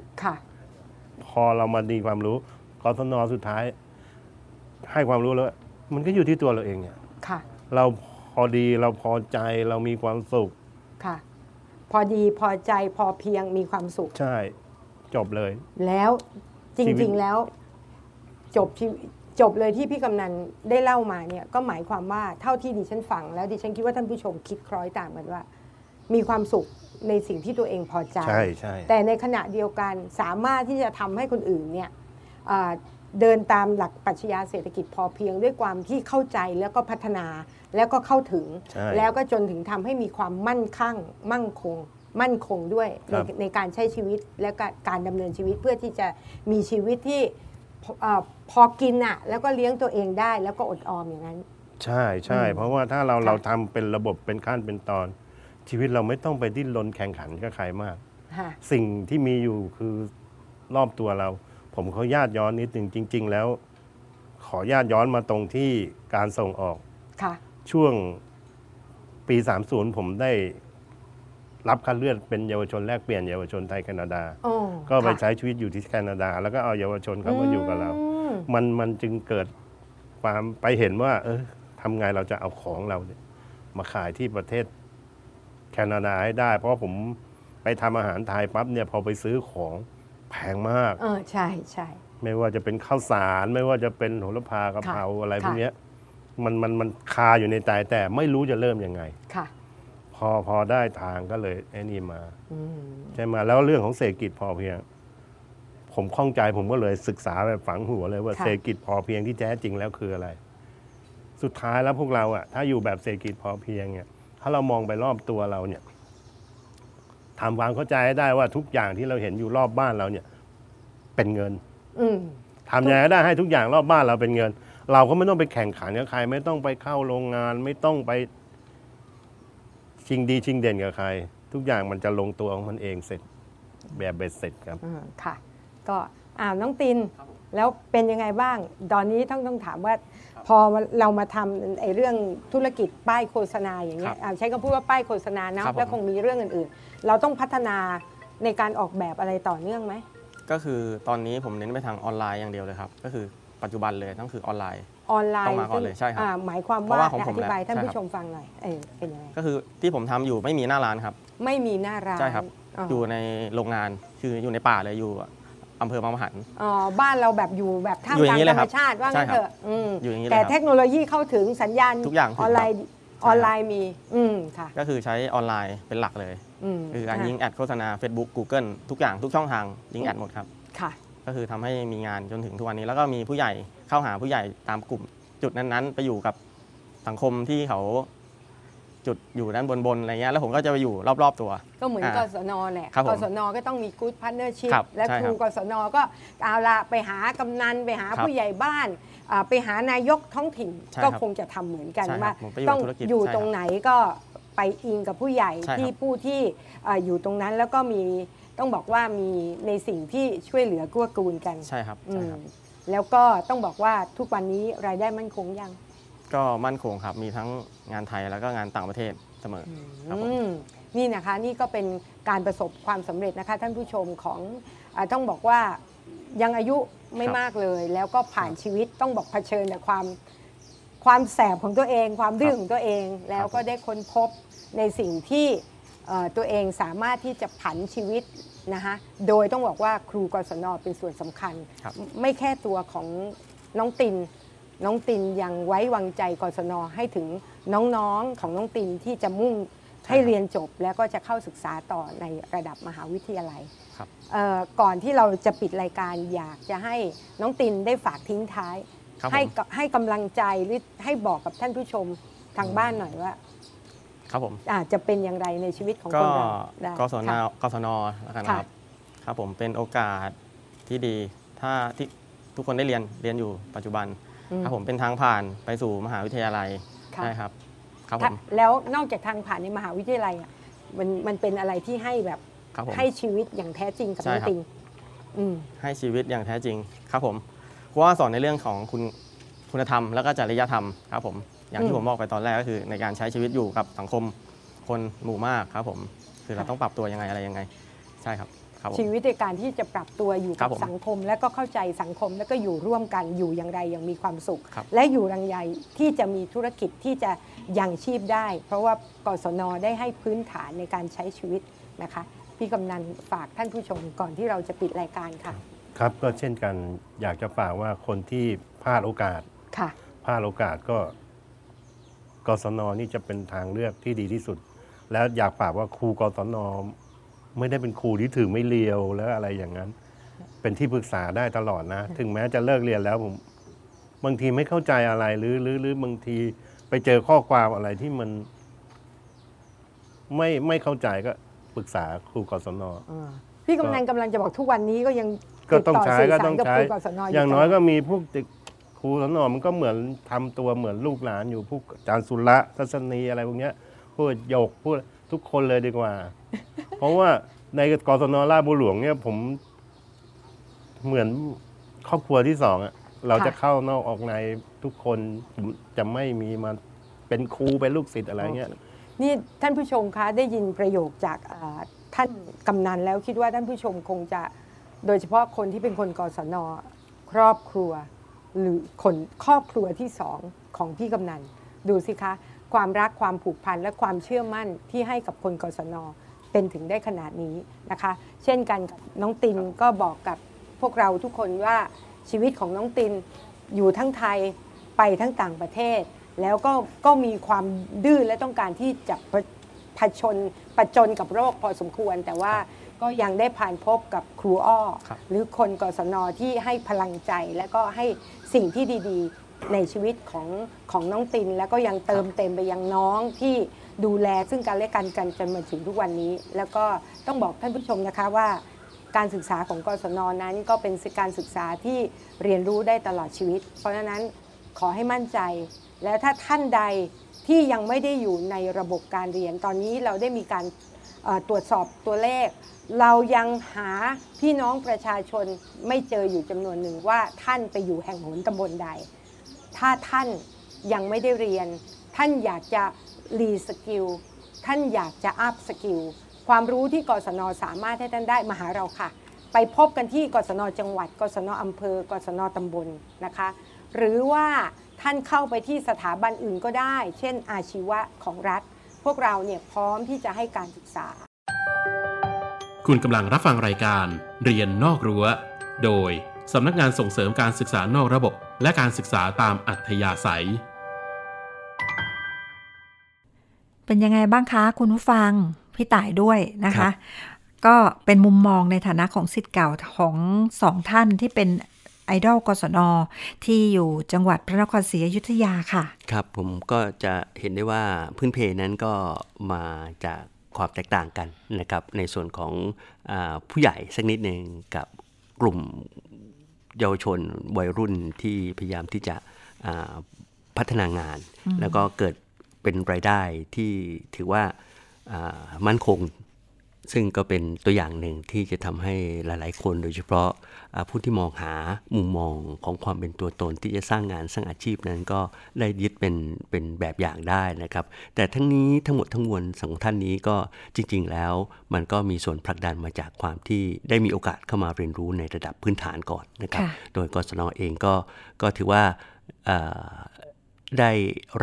พอเรามาดีความรู้กศน.สุดท้ายให้ความรู้แล้วมันก็อยู่ที่ตัวเราเองเนี่ยเราพอดีเราพอใจเรามีความสุขพอดีพอใจพอเพียงมีความสุขใช่จบเลยแล้วจริงๆแล้วจบเลยที่พี่กำนันได้เล่ามาเนี่ยก็หมายความว่าเท่าที่ดิฉันฟังแล้วดิฉันคิดว่าท่านผู้ชมคิดคล้อยตามกันว่ามีความสุขในสิ่งที่ตัวเองพอใจใช่ใช่แต่ในขณะเดียวกันสามารถที่จะทำให้คนอื่นเนี่ยเดินตามหลักปรัชญาเศรษฐกิจพอเพียงด้วยความที่เข้าใจแล้วก็พัฒนาแล้วก็เข้าถึงแล้วก็จนถึงทำให้มีความมั่นคงด้วยในการใช้ชีวิตและการดำเนินชีวิตเพื่อที่จะมีชีวิตที่พอกินอ่ะแล้วก็เลี้ยงตัวเองได้แล้วก็อดออมอย่างนั้นใช่ใช่เพราะว่าถ้าเราทำเป็นระบบเป็นขั้นเป็นตอนชีวิตเราไม่ต้องไปดิ้นรนแข่งขันกับใครมากสิ่งที่มีอยู่คือรอบตัวเราผมขออนุญาตย้อนนิดนึงจริงๆแล้วขออนุญาตย้อนมาตรงที่การส่งออกช่วงปี 30 ผมได้รับคัดเลือกเป็นเยาวชนแลกเปลี่ยนเยาวชนไทยแคนาดาก็ไปใช้ชีวิตอยู่ที่แคนาดาแล้วก็เอาเยาวชนเขามาอยู่กับเรามันจึงเกิดความไปเห็นว่าทำไงเราจะเอาของเรามาขายที่ประเทศแคนาดาให้ได้เพราะผมไปทำอาหารไทยปั๊บเนี่ยพอไปซื้อของแพงมากใช่ใช่ไม่ว่าจะเป็นข้าวสารไม่ว่าจะเป็นโหระพากะเพราอะไรพวกนี้มันคาอยู่ในใจแต่ไม่รู้จะเริ่มยังไงค่ะพอได้ทางก็เลยไอ้นี่มาใช่มาแล้วเรื่องของเศรษฐกิจพอเพียงผมข้องใจผมก็เลยศึกษาแบบฝังหัวเลยว่าเศรษฐกิจพอเพียงที่แท้จริงแล้วคืออะไรสุดท้ายแล้วพวกเราอ่ะถ้าอยู่แบบเศรษฐกิจพอเพียงเนี่ยถ้าเรามองไปรอบตัวเราเนี่ยทำความเข้าใจได้ว่าทุกอย่างที่เราเห็นอยู่รอบบ้านเราเนี่ยเป็นเงินทำยังไงได้ให้ทุกอย่างรอบบ้านเราเป็นเงินเราก็ไม่ต้องไปแข่งขันกับใครไม่ต้องไปเข้าโรงงานไม่ต้องไปชิงดีชิงเด่นกับใครทุกอย่างมันจะลงตัวของมันเองเสร็จแบบเบ็ดเสร็จครับค่ะ ก็น้องตินแล้วเป็นยังไงบ้างตอนนี้ต้องถามว่าพอเรามาทำไอ้เรื่องธุรกิจป้ายโฆษณาอย่างเงี้ยใช้คำพูดว่าป้ายโฆษณานะแล้วคงมีเรื่องอื่นๆเราต้องพัฒนาในการออกแบบอะไรต่อเนื่องไหมก็คือตอนนี้ผมเน้นไปทางออนไลน์อย่างเดียวเลยครับก็คือปัจจุบันเลยต้องคือออนไลน์ต้องมาก่อนเลยใช่ครับหมายความว่าอธิบายท่านผู้ชมฟังหน่อยเป็นยังไงก็คือที่ผมทำอยู่ไม่มีหน้าร้านครับไม่มีหน้าร้านใช่ครับอยู่ในโรงงานคืออยู่ในป่าเลยอยู่อำเภอบางมะหันบ้านเราแบบอยู่แบบท่ามกลางธรรมชาติว่างั้นเถอะแต่เทคโนโลยีเข้าถึงสัญญาณทุกอย่างออนไลน์มีค่ะก็คือใช้ออนไลน์เป็นหลักเลยคือการยิงแอดโฆษณา Facebook Google ทุกอย่างทุกช่องทางยิงแอดหมดครับค่ะก็คือทำให้มีงานจนถึงทุกวันนี้แล้วก็มีผู้ใหญ่เข้าหาผู้ใหญ่ตามกลุ่มจุดนั้นๆไปอยู่กับสังคมที่เขาจุดอยู่ด้านบนๆอะไรเงี้ยแล้วผมก็จะไปอยู่รอบๆตัวก็เหมือนกศนแหละกศนก็ต้องมี Good Partnership และครูกศนก็เอาละไปหากำนันไปหาผู้ใหญ่บ้านไปหานายกท้องถิ่นก็คงจะทำเหมือนกันว่าต้องอยู่ตรงไหนก็ไปอิงกับผู้ใหญ่ที่ผู้ที่อยู่ตรงนั้นแล้วก็มีต้องบอกว่ามีในสิ่งที่ช่วยเหลือกู้กูลกันใช่ครับแล้วก็ต้องบอกว่าทุกวันนี้รายได้มั่นคงยังก็มั่นคงครับมีทั้งงานไทยแล้วก็งานต่างประเทศเสมอครับนี่นะคะนี่ก็เป็นการประสบความสำเร็จนะคะท่านผู้ชมของต้องบอกว่ายังอายุไม่มากเลยแล้วก็ผ่านชีวิตต้องบอกเผชิญกับความแสบของตัวเองความดื้อของตัวเองแล้วก็ได้ค้นพบในสิ่งที่ตัวเองสามารถที่จะผันชีวิตนะคะโดยต้องบอกว่าครูกศน.เป็นส่วนสำคัญไม่แค่ตัวของน้องตินยังไว้วางใจกศน.ให้ถึงน้องๆของน้องตินที่จะมุ่งให้เรียนจบแล้วก็จะเข้าศึกษาต่อในระดับมหาวิทยาลัยก่อนที่เราจะปิดรายการอยากจะให้น้องตินได้ฝากทิ้งท้ายให้กำลังใจหรือให้บอกกับท่านผู้ชมทางบ้านหน่อยว่าครับผมจะเป็นอย่างไรในชีวิตของคนเรากศน.นะครับครับผมเป็นโอกาสที่ดีถ้าที่ทุกคนได้เรียนอยู่ปัจจุบันครับผมเป็นทางผ่านไปสู่มหาวิทยาลัยใช่ครับครับผมแล้วนอกจากทางผ่านในมหาวิทยาลัยมันเป็นอะไรที่ให้แบบให้ชีวิตอย่างแท้จริงกับน้องตินให้ชีวิตอย่างแท้จริงครับผมเพราะว่าสอนในเรื่องของคุณธรรมแล้วก็จริยธรรมครับผมอย่างที่ผมบอกไปตอนแรกก็คือในการใช้ชีวิตอยู่กับสังคมคนหมู่มากครับผมคือเราต้องปรับตัวยังไงอะไรยังไงใช่ครับชีวิตในการที่จะปรับตัวอยู่กับสังคมและก็เข้าใจสังคมแล้วก็อยู่ร่วมกันอยู่อย่างไรอย่างมีความสุขและอยู่อย่างไรที่จะมีธุรกิจที่จะยังชีพได้เพราะว่ากศน.ได้ให้พื้นฐานในการใช้ชีวิตนะคะพี่กำนันฝากท่านผู้ชมก่อนที่เราจะปิดรายการค่ะครับก็เช่นกันอยากจะฝากว่าคนที่พลาดโอกาสก็กศน.นี่จะเป็นทางเลือกที่ดีที่สุดแล้วอยากฝากว่าครูกศน.ไม่ได้เป็นครูที่ถือไม่เลียวแล้วอะไรอย่างนั้นเป็นที่ปรึกษาได้ตลอดนะถึงแม้จะเลิกเรียนแล้วผมบางทีไม่เข้าใจอะไรหรือบางทีไปเจอข้อความอะไรที่มันไม่เข้าใจก็ปรึกษาครูกศน.พี่กำนันกำลังจะบอกทุกวันนี้ก็ยังต้องใช้ครูกศน.อย่างน้อยก็มีพวกครูกศน.มันก็เหมือนทำตัวเหมือนลูกหลานอยู่พวกอาจารย์สุระทัศนีอะไรพวกเนี้ยพวกหยกพวกทุกคนเลยดีกว่า เพราะว่าในกศน.ราชบัวหลวงเนี่ยผมเหมือนครอบครัวที่สองอะเราจะเข้านอกออกในทุกคนจะไม่มีมาเป็นครูเป็นลูกศิษย์อะไรเงี้ยนี่ท่านผู้ชมคะได้ยินประโยคจากท่านกำนันแล้วคิดว่าท่านผู้ชมคงจะโดยเฉพาะคนที่เป็นคนกศน.ครอบครัวหรือคนครอบครัวที่สองของพี่กำนันดูสิคะความรักความผูกพันและความเชื่อมั่นที่ให้กับคนกศน.เป็นถึงได้ขนาดนี้นะคะเช่นกันกับน้องตินก็บอกกับพวกเราทุกคนว่าชีวิตของน้องตินอยู่ทั้งไทยไปทั้งต่างประเทศแล้วก็มีความดื้อและต้องการที่จะประจนกับโรคพอสมควรแต่ว่าก็ยังได้ผ่านพบกับครูอ้อหรือคนกศน.ที่ให้พลังใจและก็ให้สิ่งที่ดีในชีวิตของน้องตินแล้วก็ยังเติมเต็มไปยังน้องที่ดูแลซึ่งกันและกันจนมาถึงทุกวันนี้แล้วก็ต้องบอกท่านผู้ชมนะคะว่าการศึกษาของกศน.นั้นก็เป็นการศึกษาที่เรียนรู้ได้ตลอดชีวิตเพราะฉะนั้นขอให้มั่นใจและถ้าท่านใดที่ยังไม่ได้อยู่ในระบบการเรียนตอนนี้เราได้มีการ ตรวจสอบตัวเลขเรายังหาพี่น้องประชาชนไม่เจออยู่จำนวนหนึ่งว่าท่านไปอยู่แห่งหนตำบลใดถ้าท่านยังไม่ได้เรียนท่านอยากจะรีสกิลท่านอยากจะอัพสกิลความรู้ที่กศน.สามารถให้ท่านได้มาหาเราค่ะไปพบกันที่กศน.จังหวัดกศน.อำเภอกศน.ตำบลนะคะหรือว่าท่านเข้าไปที่สถาบันอื่นก็ได้เช่นอาชีวะของรัฐพวกเราเนี่ยพร้อมที่จะให้การศึกษาคุณกำลังรับฟังรายการเรียนนอกรั้วโดยสำนักงานส่งเสริมการศึกษานอกระบบและการศึกษาตามอัธยาศัยเป็นยังไงบ้างคะคุณผู้ฟังพี่ต่ายด้วยนะคะก็เป็นมุมมองในฐานะของศิษย์เก่าของสองท่านที่เป็นไอดอลกศน.ที่อยู่จังหวัดพระนครศรีอยุธยาค่ะครับผมก็จะเห็นได้ว่าพื้นเพนั้นก็มาจากความแตกต่างกันนะครับในส่วนของผู้ใหญ่สักนิดนึงกับกลุ่มเยาวชนวัยรุ่นที่พยายามที่จะพัฒนางานแล้วก็เกิดเป็นรายได้ที่ถือว่ามั่นคงซึ่งก็เป็นตัวอย่างหนึ่งที่จะทำให้หลายๆคนโดยเฉพาะผู้ที่มองหามุมมองของความเป็นตัวตนที่จะสร้างงานสร้างอาชีพนั้นก็ได้ยึดเป็นแบบอย่างได้นะครับแต่ทั้งนี้ทั้งหมดทั้งมวลของท่านนี้ก็จริงๆแล้วมันก็มีส่วนผลักดันมาจากความที่ได้มีโอกาสเข้ามาเรียนรู้ในระดับพื้นฐานก่อนนะครับโดยกศน.เองก็ถือว่าได้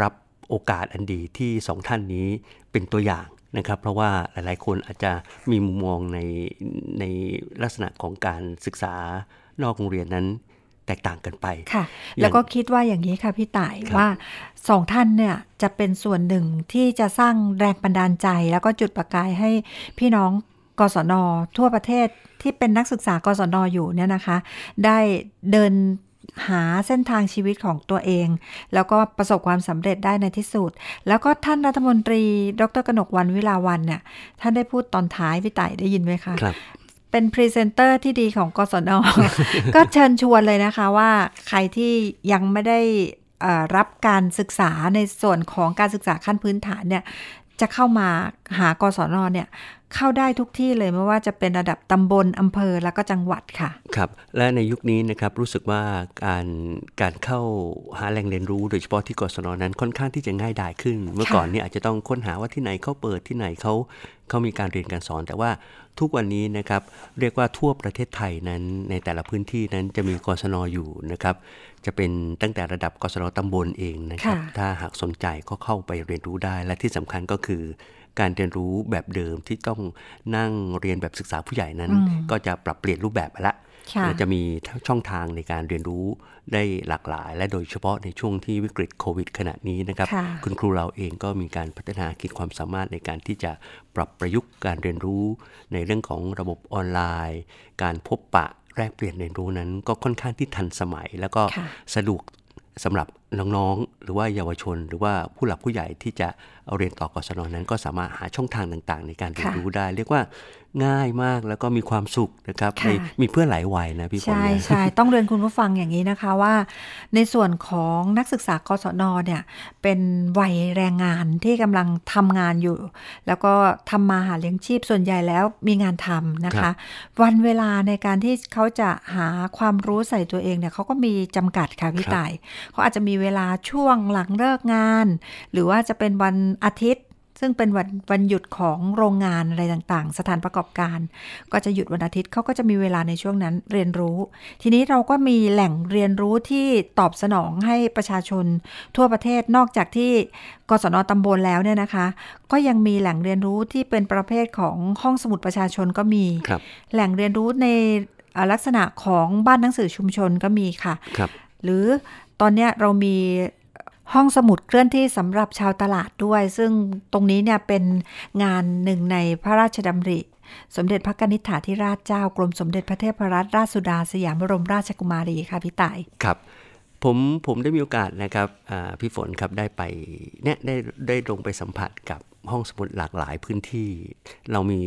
รับโอกาสอันดีที่สองท่านนี้เป็นตัวอย่างนะครับเพราะว่าหลายๆคนอาจจะมีมุมมองในลักษณะของการศึกษานอกโรงเรียนนั้นแตกต่างกันไปค่ะแล้วก็คิดว่าอย่างนี้ค่ะพี่ต่ายว่าสองท่านเนี่ยจะเป็นส่วนหนึ่งที่จะสร้างแรงบันดาลใจแล้วก็จุดประกายให้พี่น้องกศน.ทั่วประเทศที่เป็นนักศึกษากศน.อยู่เนี่ยนะคะได้เดินหาเส้นทางชีวิตของตัวเองแล้วก็ประสบความสำเร็จได้ในที่สุดแล้วก็ท่านรัฐมนตรีดร.กนกวรรณ วิลาวัลย์เนี่ยท่านได้พูดตอนท้ายพี่ต่ายได้ยินไหมคะครับเป็นพรีเซนเตอร์ที่ดีของกศน. ก็เชิญชวนเลยนะคะว่าใครที่ยังไม่ได้รับการศึกษาในส่วนของการศึกษาขั้นพื้นฐานเนี่ยจะเข้ามาหากศน.เนี่ยเข้าได้ทุกที่เลยไม่ว่าจะเป็นระดับตำบลอำเภอแล้วก็จังหวัดค่ะครับและในยุคนี้นะครับรู้สึกว่าการเข้าหาแหล่งเรียนรู้โดยเฉพาะที่กศน.นั้นค่อนข้างที่จะง่ายดายขึ้นเมื่อก่อนนี่อาจจะต้องค้นหาว่าที่ไหนเขาเปิดที่ไหนเขามีการเรียนการสอนแต่ว่าทุกวันนี้นะครับเรียกว่าทั่วประเทศไทยนั้นในแต่ละพื้นที่นั้นจะมีกศน.อยู่นะครับจะเป็นตั้งแต่ระดับกศน.ตำบลเองนะครับถ้าหากสนใจก็เข้าไปเรียนรู้ได้และที่สำคัญก็คือการเรียนรู้แบบเดิมที่ต้องนั่งเรียนแบบศึกษาผู้ใหญ่นั้นก็จะปรับเปลี่ยนรูปแบบไปละจะมีช่องทางในการเรียนรู้ได้หลากหลายและโดยเฉพาะในช่วงที่วิกฤตโควิดขณะนี้นะครับคุณครูเราเองก็มีการพัฒนาขีดความสามารถในการที่จะปรับประยุกต์การเรียนรู้ในเรื่องของระบบออนไลน์การพบปะแลกเปลี่ยนเรียนรู้นั้นก็ค่อนข้างที่ทันสมัยแล้วก็สะดวกสำหรับน้องๆหรือว่าเยาวชนหรือว่าผู้หลักผู้ใหญ่ที่จะเอาเรียนต่อกศน.นั้นก็สามารถหาช่องทางต่างๆในการเรียนรู้ได้เรียกว่าง่ายมากแล้วก็มีความสุขนะครับมีเพื่อนหลายวัยนะพี่ฝนใช่ๆต้องเรียนคุณผู้ฟังอย่างนี้นะคะว่าในส่วนของนักศึกษากศน.เนี่ยเป็นวัยแรงงานที่กำลังทำงานอยู่แล้วก็ทำมาหาเลี้ยงชีพส่วนใหญ่แล้วมีงานทำนะคะวันเวลาในการที่เขาจะหาความรู้ใส่ตัวเองเนี่ยเขาก็มีจำกัดค่ะพี่ต่ายเขาอาจจะมีเวลาช่วงหลังเลิกงานหรือว่าจะเป็นวันอาทิตย์ซึ่งเป็นวันหยุดของโรงงานอะไรต่างๆสถานประกอบการก็จะหยุดวันอาทิตย์เขาก็จะมีเวลาในช่วงนั้นเรียนรู้ทีนี้เราก็มีแหล่งเรียนรู้ที่ตอบสนองให้ประชาชนทั่วประเทศนอกจากที่กศน.ตำบลแล้วเนี่ยนะคะก็ยังมีแหล่งเรียนรู้ที่เป็นประเภทของห้องสมุดประชาชนก็มีแหล่งเรียนรู้ในลักษณะของบ้านหนังสือชุมชนก็มีค่ะหรือตอนนี้เรามีห้องสมุดเคลื่อนที่สำหรับชาวตลาดด้วยซึ่งตรงนี้เนี่ยเป็นงานหนึ่งในพระราชดำริสมเด็จพระกนิษฐาธิราชเจ้ากรมสมเด็จพระเทพรัตนราชสุดาสยามบรมราชกุมารีค่ะพี่ต่ายครับผมได้มีโอกาสนะครับพี่ฝนครับได้ไปเนี่ยได้ลงไปสัมผัสกับห้องสมุดหลากหลายพื้นที่เรามี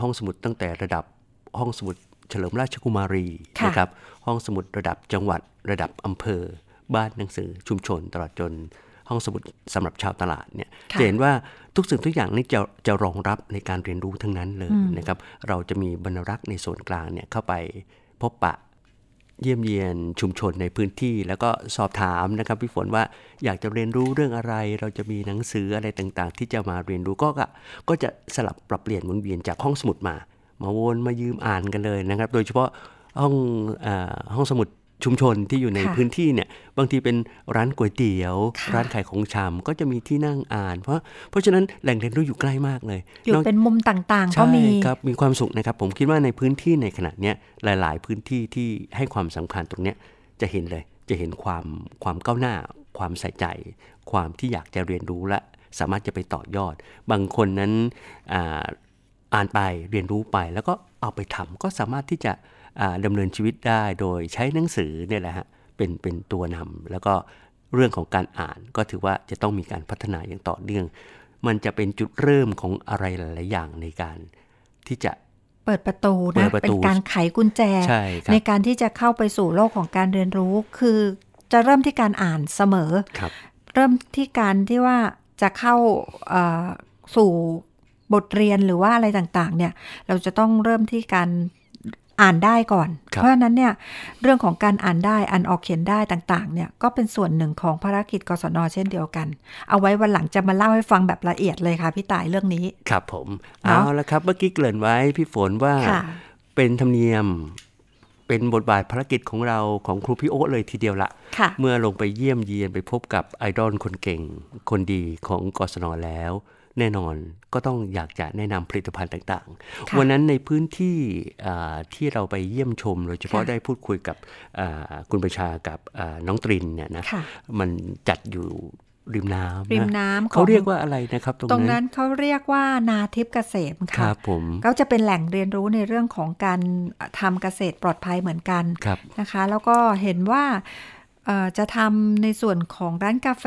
ห้องสมุดตั้งแต่ระดับห้องสมุดเฉลิมราชกุมารีนะครับห้องสมุดระดับจังหวัดระดับอำเภอบ้านหนังสือชุมชนตลอดจน ห้องสมุดสำหรับชาวตลาดเนี่ยจะเห็นว่าทุกสิ่งทุกอย่างนี้จะรองรับในการเรียนรู้ทั้งนั้นเลยนะครับเราจะมีบรรณารักษ์ในส่วนกลางเนี่ยเข้าไปพบปะเยี่ยมเยียนชุมชนในพื้นที่แล้วก็สอบถามนะครับพี่ฝนว่าอยากจะเรียนรู้เรื่องอะไรเราจะมีหนังสืออะไรต่างๆที่จะมาเรียนรู้ก็จะสลับปรับเปลี่ยนหมุนเวียนจากห้องสมุดมาวนมายืมอ่านกันเลยนะครับโดยเฉพาะห้องสมุดชุมชนที่อยู่ในพื้นที่เนี่ยบางทีเป็นร้านก๋วยเตี๋ยวร้านขายของชำก็จะมีที่นั่งอ่านเพราะฉะนั้นแหล่งเรียนรู้อยู่ใกล้มากเลยอยู่เป็นมุมต่างๆก็มีครับมีความสุขนะครับผมคิดว่าในพื้นที่ในขณะเนี้ยหลายๆพื้นที่ที่ให้ความสำคัญตรงเนี้ยจะเห็นความก้าวหน้าความใส่ใจความที่อยากจะเรียนรู้และสามารถจะไปต่อยอดบางคนนั้นอ่านไปเรียนรู้ไปแล้วก็เอาไปทำก็สามารถที่จะดำเนินชีวิตได้โดยใช้หนังสือเนี่ยแหละฮะเป็นตัวนำแล้วก็เรื่องของการอ่านก็ถือว่าจะต้องมีการพัฒนาอย่างต่อเนื่องมันจะเป็นจุดเริ่มของอะไรหลายๆอย่างในการที่จะเปิดประตูนะเป็นการไขกุญแจในการที่จะเข้าไปสู่โลกของการเรียนรู้คือจะเริ่มที่การอ่านเสมอเริ่มที่การที่ว่าจะเข้าสู่บทเรียนหรือว่าอะไรต่างๆเนี่ยเราจะต้องเริ่มที่การอ่านได้ก่อนเพราะฉะนั้นเนี่ยเรื่องของการอ่านได้อ่านออกเขียนได้ต่างๆเนี่ยก็เป็นส่วนหนึ่งของภารกิจกศน.เช่นเดียวกันเอาไว้วันหลังจะมาเล่าให้ฟังแบบละเอียดเลยค่ะพี่ต่ายเรื่องนี้ครับผมเอาละครับเมื่อกี้เกริ่นไว้พี่ฝนว่าเป็นธรรมเนียมเป็นบทบาทภารกิจของเราของครูพี่โอ๊ตเลยทีเดียวละเมื่อลงไปเยี่ยมเยียนไปพบกับไอดอลคนเก่งคนดีของกศน.แล้วแน่นอนก็ต้องอยากจะแนะนำผลิตภัณฑ์ต่างๆวันนั้นในพื้นที่ที่เราไปเยี่ยมชมโดยเฉพาะได้พูดคุยกับคุณประชากับน้องตรินเนี่ยนะมันจัดอยู่ริมน้ำเขาเรียกว่าอะไรนะครับตรงนั้นเขาเรียกว่านาทิพย์เกษมค่ะก็จะเป็นแหล่งเรียนรู้ในเรื่องของการทำเกษตรปลอดภัยเหมือนกันนะคะแล้วก็เห็นว่าจะทำในส่วนของร้านกาแฟ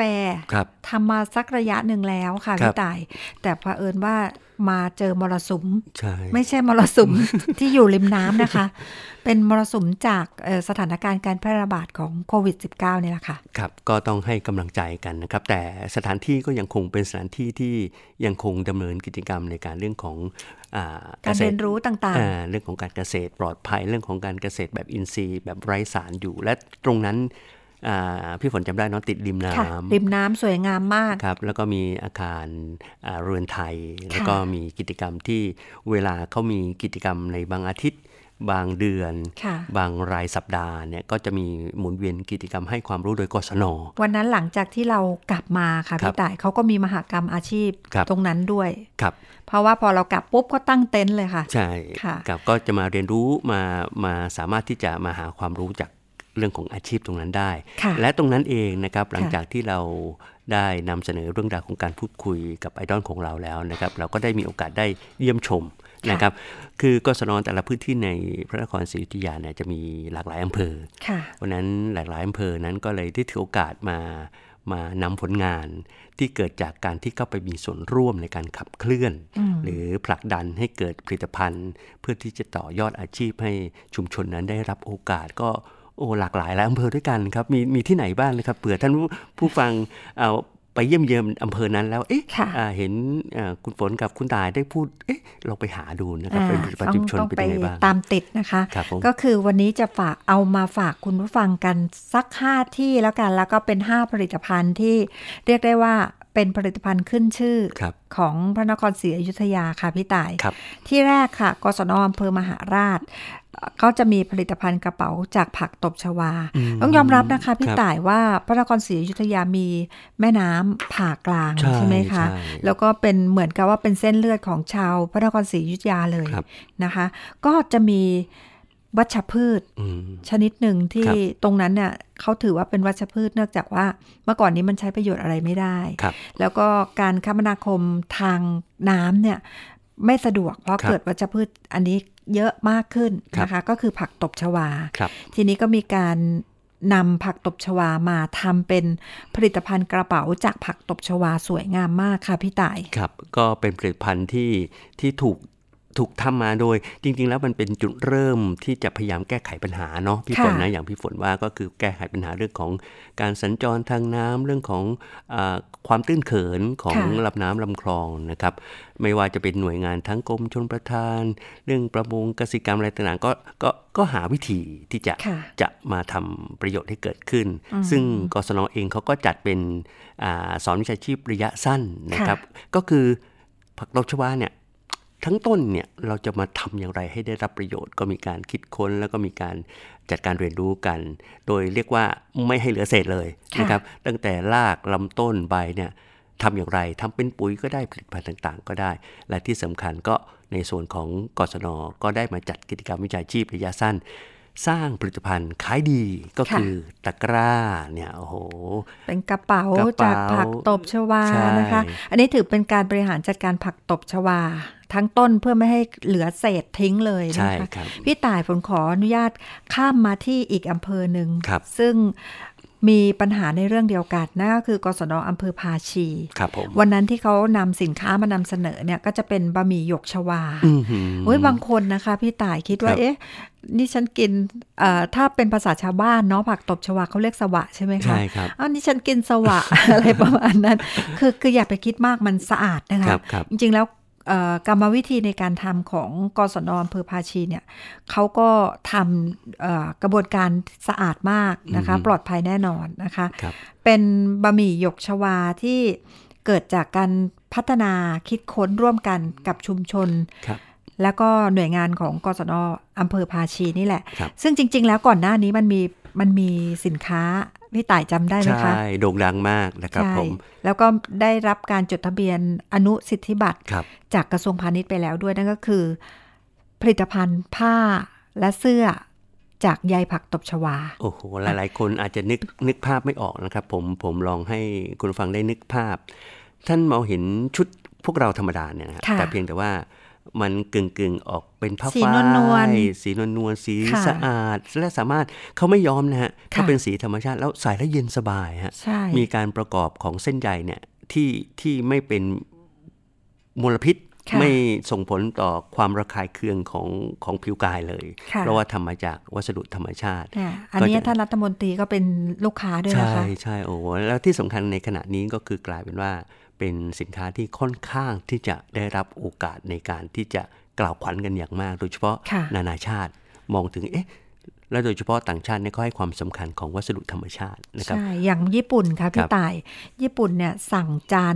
ทำมาสักระยะหนึ่งแล้วค่ะพี่ต่ายแต่เผอิญว่ามาเจอมรสุมไม่ใช่มรสุม ที่อยู่ริมน้ำนะคะ เป็นมรสุมจากสถานการณ์การแพร่ระบาดของโควิด -19 นี่แหละค่ะครับก็ต้องให้กำลังใจกันนะครับแต่สถานที่ก็ยังคงเป็นสถานที่ที่ยังคงดำเนินกิจกรรมในการเรื่องของการเรียนรู้ต่างๆเรื่องของการเกษตรปลอดภัยเรื่องของการเกษตรแบบอินทรีย์แบบไร้สารอยู่และตรงนั้นพี่ฝนจำได้น้องติดริมน้ำสวยงามมากครับแล้วก็มีอาคารเรือนไทยแล้วก็มีกิจกรรมที่เวลาเขามีกิจกรรมในบางอาทิตย์บางเดือนบางรายสัปดาห์เนี่ยก็จะมีหมุนเวียนกิจกรรมให้ความรู้โดยกศน.วันนั้นหลังจากที่เรากลับมาค่ะพี่ต่ายเขาก็มีมหกรรมอาชีพตรงนั้นด้วยเพราะว่าพอเรากลับปุ๊บก็ตั้งเต็นท์เลยค่ะใช่ครับก็จะมาเรียนรู้มาสามารถที่จะมาหาความรู้จากเรื่องของอาชีพตรงนั้นได้และตรงนั้นเองนะครับหลังจากที่เราได้นำเสนอเรื่องราวของการพูดคุยกับไอดอลของเราแล้วนะครับเราก็ได้มีโอกาสได้เยี่ยมชมนะครับคือกศน.แต่ละพื้นที่ในพระนครศรีอยุธยาเนี่ยจะมีหลากหลายอำเภอวันนั้นหลากหลายอำเภอนั้นก็เลยได้ถือโอกาสมานำผลงานที่เกิดจากการที่เข้าไปมีส่วนร่วมในการขับเคลื่อนหรือผลักดันให้เกิดผลิตภัณฑ์เพื่อที่จะต่อยอดอาชีพให้ชุมชนนั้นได้รับโอกาสก็โอ้หลากหลายอำเภอด้วยกันครับมีที่ไหนบ้างนะครับเผื่อท่านผู้ฟังเอาไปเยี่ยมเยียนอำเภอนั้นแล้วเอ๊ะเห็นคุณฝนกับคุณต่ายได้พูดเอ๊ะลองไปหาดูนะครับเป็นประชาชนเป็นยังไงบ้างตามติดนะคะก็คือวันนี้จะฝากเอามาฝากคุณผู้ฟังกันสัก5ที่แล้วกันแล้วก็เป็น5ผลิตภัณฑ์ที่เรียกได้ว่าเป็นผลิตภัณฑ์ขึ้นชื่อของพระนครศรีอยุธยาค่ะพี่ต่ายที่แรกค่ะกศน.อำเภอมหาราชก็จะมีผลิตภัณฑ์กระเป๋าจากผักตบชวาต้องยอมรับนะคะพี่ต่ายว่าพระนครศรีอยุธยามีแม่น้ำผ่ากลางใช่ไหมคะแล้วก็เป็นเหมือนกับว่าเป็นเส้นเลือดของชาวพระนครศรีอยุธยาเลยนะคะก็จะมีวัชพืชชนิดหนึ่งที่ตรงนั้นเนี่ยเขาถือว่าเป็นวัชพืชเนื่องจากว่าเมื่อก่อนนี้มันใช้ประโยชน์อะไรไม่ได้แล้วก็การคมนาคมทางน้ำเนี่ยไม่สะดวกเพราะเกิดวัชพืชอันนี้เยอะมากขึ้นนะคะก็คือผักตบชวาทีนี้ก็มีการนำผักตบชวามาทำเป็นผลิตภัณฑ์กระเป๋าจากผักตบชวาสวยงามมากค่ะพี่ต่ายครับก็เป็นผลิตภัณฑ์ที่ถูก ถูกทำมาโดยจริงๆแล้วมันเป็นจุดเริ่มที่จะพยายามแก้ไขปัญหาเนาะพี่ฝนนะอย่างพี่ฝนว่าก็คือแก้ไขปัญหาเรื่องของการสัญจรทางน้ำเรื่องของความตื้นเขินของลำน้ำลำคลองนะครับไม่ว่าจะเป็นหน่วยงานทั้งกรมชลประทานเรื่องประมงเกษตรกรรมอะไรต่างๆก็หาวิธีที่จะมาทำประโยชน์ให้เกิดขึ้นซึ่งกศน.เองเขาก็จัดเป็นสอนวิชาชีพระยะสั้นนะครับก็คือผักตบชวาเนี่ยทั้งต้นเนี่ยเราจะมาทำอย่างไรให้ได้รับประโยชน์ก็มีการคิดค้นแล้วก็มีการจัดการเรียนรู้กันโดยเรียกว่าไม่ให้เหลือเศษเลยนะครับตั้งแต่รากลำต้นใบเนี่ยทำอย่างไรทำเป็นปุ๋ยก็ได้ผลิตภัณฑ์ต่างๆก็ได้และที่สำคัญก็ในส่วนของกศน.ก็ได้มาจัดกิจกรรมวิชาชีพระยะสั้นสร้างผลิตภัณฑ์ขายดีก็คือตะกร้าเนี่ยโอ้โหเป็นกระเป๋าจากผักตบชวานะคะอันนี้ถือเป็นการบริหารจัดการผักตบชวาทั้งต้นเพื่อไม่ให้เหลือเศษทิ้งเลยนะคะพี่ต่ายผมขออนุญาตข้ามมาที่อีกอำเภอหนึ่งซึ่งมีปัญหาในเรื่องเดียวกันนั่นก็คือกศน.อำเภอภาชีวันนั้นที่เขานำสินค้ามานำเสนอเนี่ยก็จะเป็นบะหมี่หยกชวาโอ้ยบางคนนะคะพี่ต่ายคิดว่าเอ๊ะนี่ฉันกินถ้าเป็นภาษาชาวบ้านเนาะผักตบชวาเขาเรียกสวะใช่ไหมคะใช่ครับอ้าวนี่ฉันกินสวะ อะไรประมาณนั้นคืออย่าไปคิดมากมันสะอาดนะคะจริงๆแล้วกรรมวิธีในการทำของกศน.อำเภอภาชีเนี่ยเขาก็ทำกระบวนการสะอาดมากนะคะปลอดภัยแน่นอนนะคะเป็นบะหมี่หยกชวาที่เกิดจากการพัฒนาคิดค้นร่วมกันกับชุมชนแล้วก็หน่วยงานของกศน.อำเภอภาชีนี่แหละซึ่งจริงๆแล้วก่อนหน้านี้มันมีสินค้าพี่ต่ายจำได้ไหมคะใช่โด่งดังมากนะครับผมแล้วก็ได้รับการจดทะเบียนอนุสิทธิบัตรจากกระทรวงพาณิชย์ไปแล้วด้วยนั่นก็คือผลิตภัณฑ์ผ้าและเสื้อจากใยผักตบชวาโอ้โหหลายๆคนอาจจะนึกภาพไม่ออกนะครับผมลองให้คุณฟังได้นึกภาพท่านมองเห็นชุดพวกเราธรรมดาเนี่ยนะแต่เพียงแต่ว่ามันกึ่งออกเป็นผ้าฝ้ายสีนวลๆสีสะอาดและสามารถเขาไม่ย้อมนะฮะเขาเป็นสีธรรมชาติแล้วใส่แล้วเย็นสบายฮะมีการประกอบของเส้นใยเนี่ยที่ไม่เป็นมลพิษไม่ส่งผลต่อความระคายเคืองของผิวกายเลยเพราะว่าทำมาจากวัสดุธรรมชาติอันนี้ท่านรัฐมนตรีก็เป็นลูกค้าด้วยนะคะใช่ๆโอ้แล้วที่สำคัญในขณะนี้ก็คือกลายเป็นว่าเป็นสินค้าที่ค่อนข้างที่จะได้รับโอกาสในการที่จะกล่าวขวัญกันอย่างมากโดยเฉพาะนานาชาติมองถึงเอ๊ะและโดยเฉพาะต่างชาติเนี่ยเขาให้ความสำคัญของวัสดุธรรมชาตินะครับใช่อย่างญี่ปุ่นค่ะพี่ต่ายญี่ปุ่นเนี่ยสั่งจาน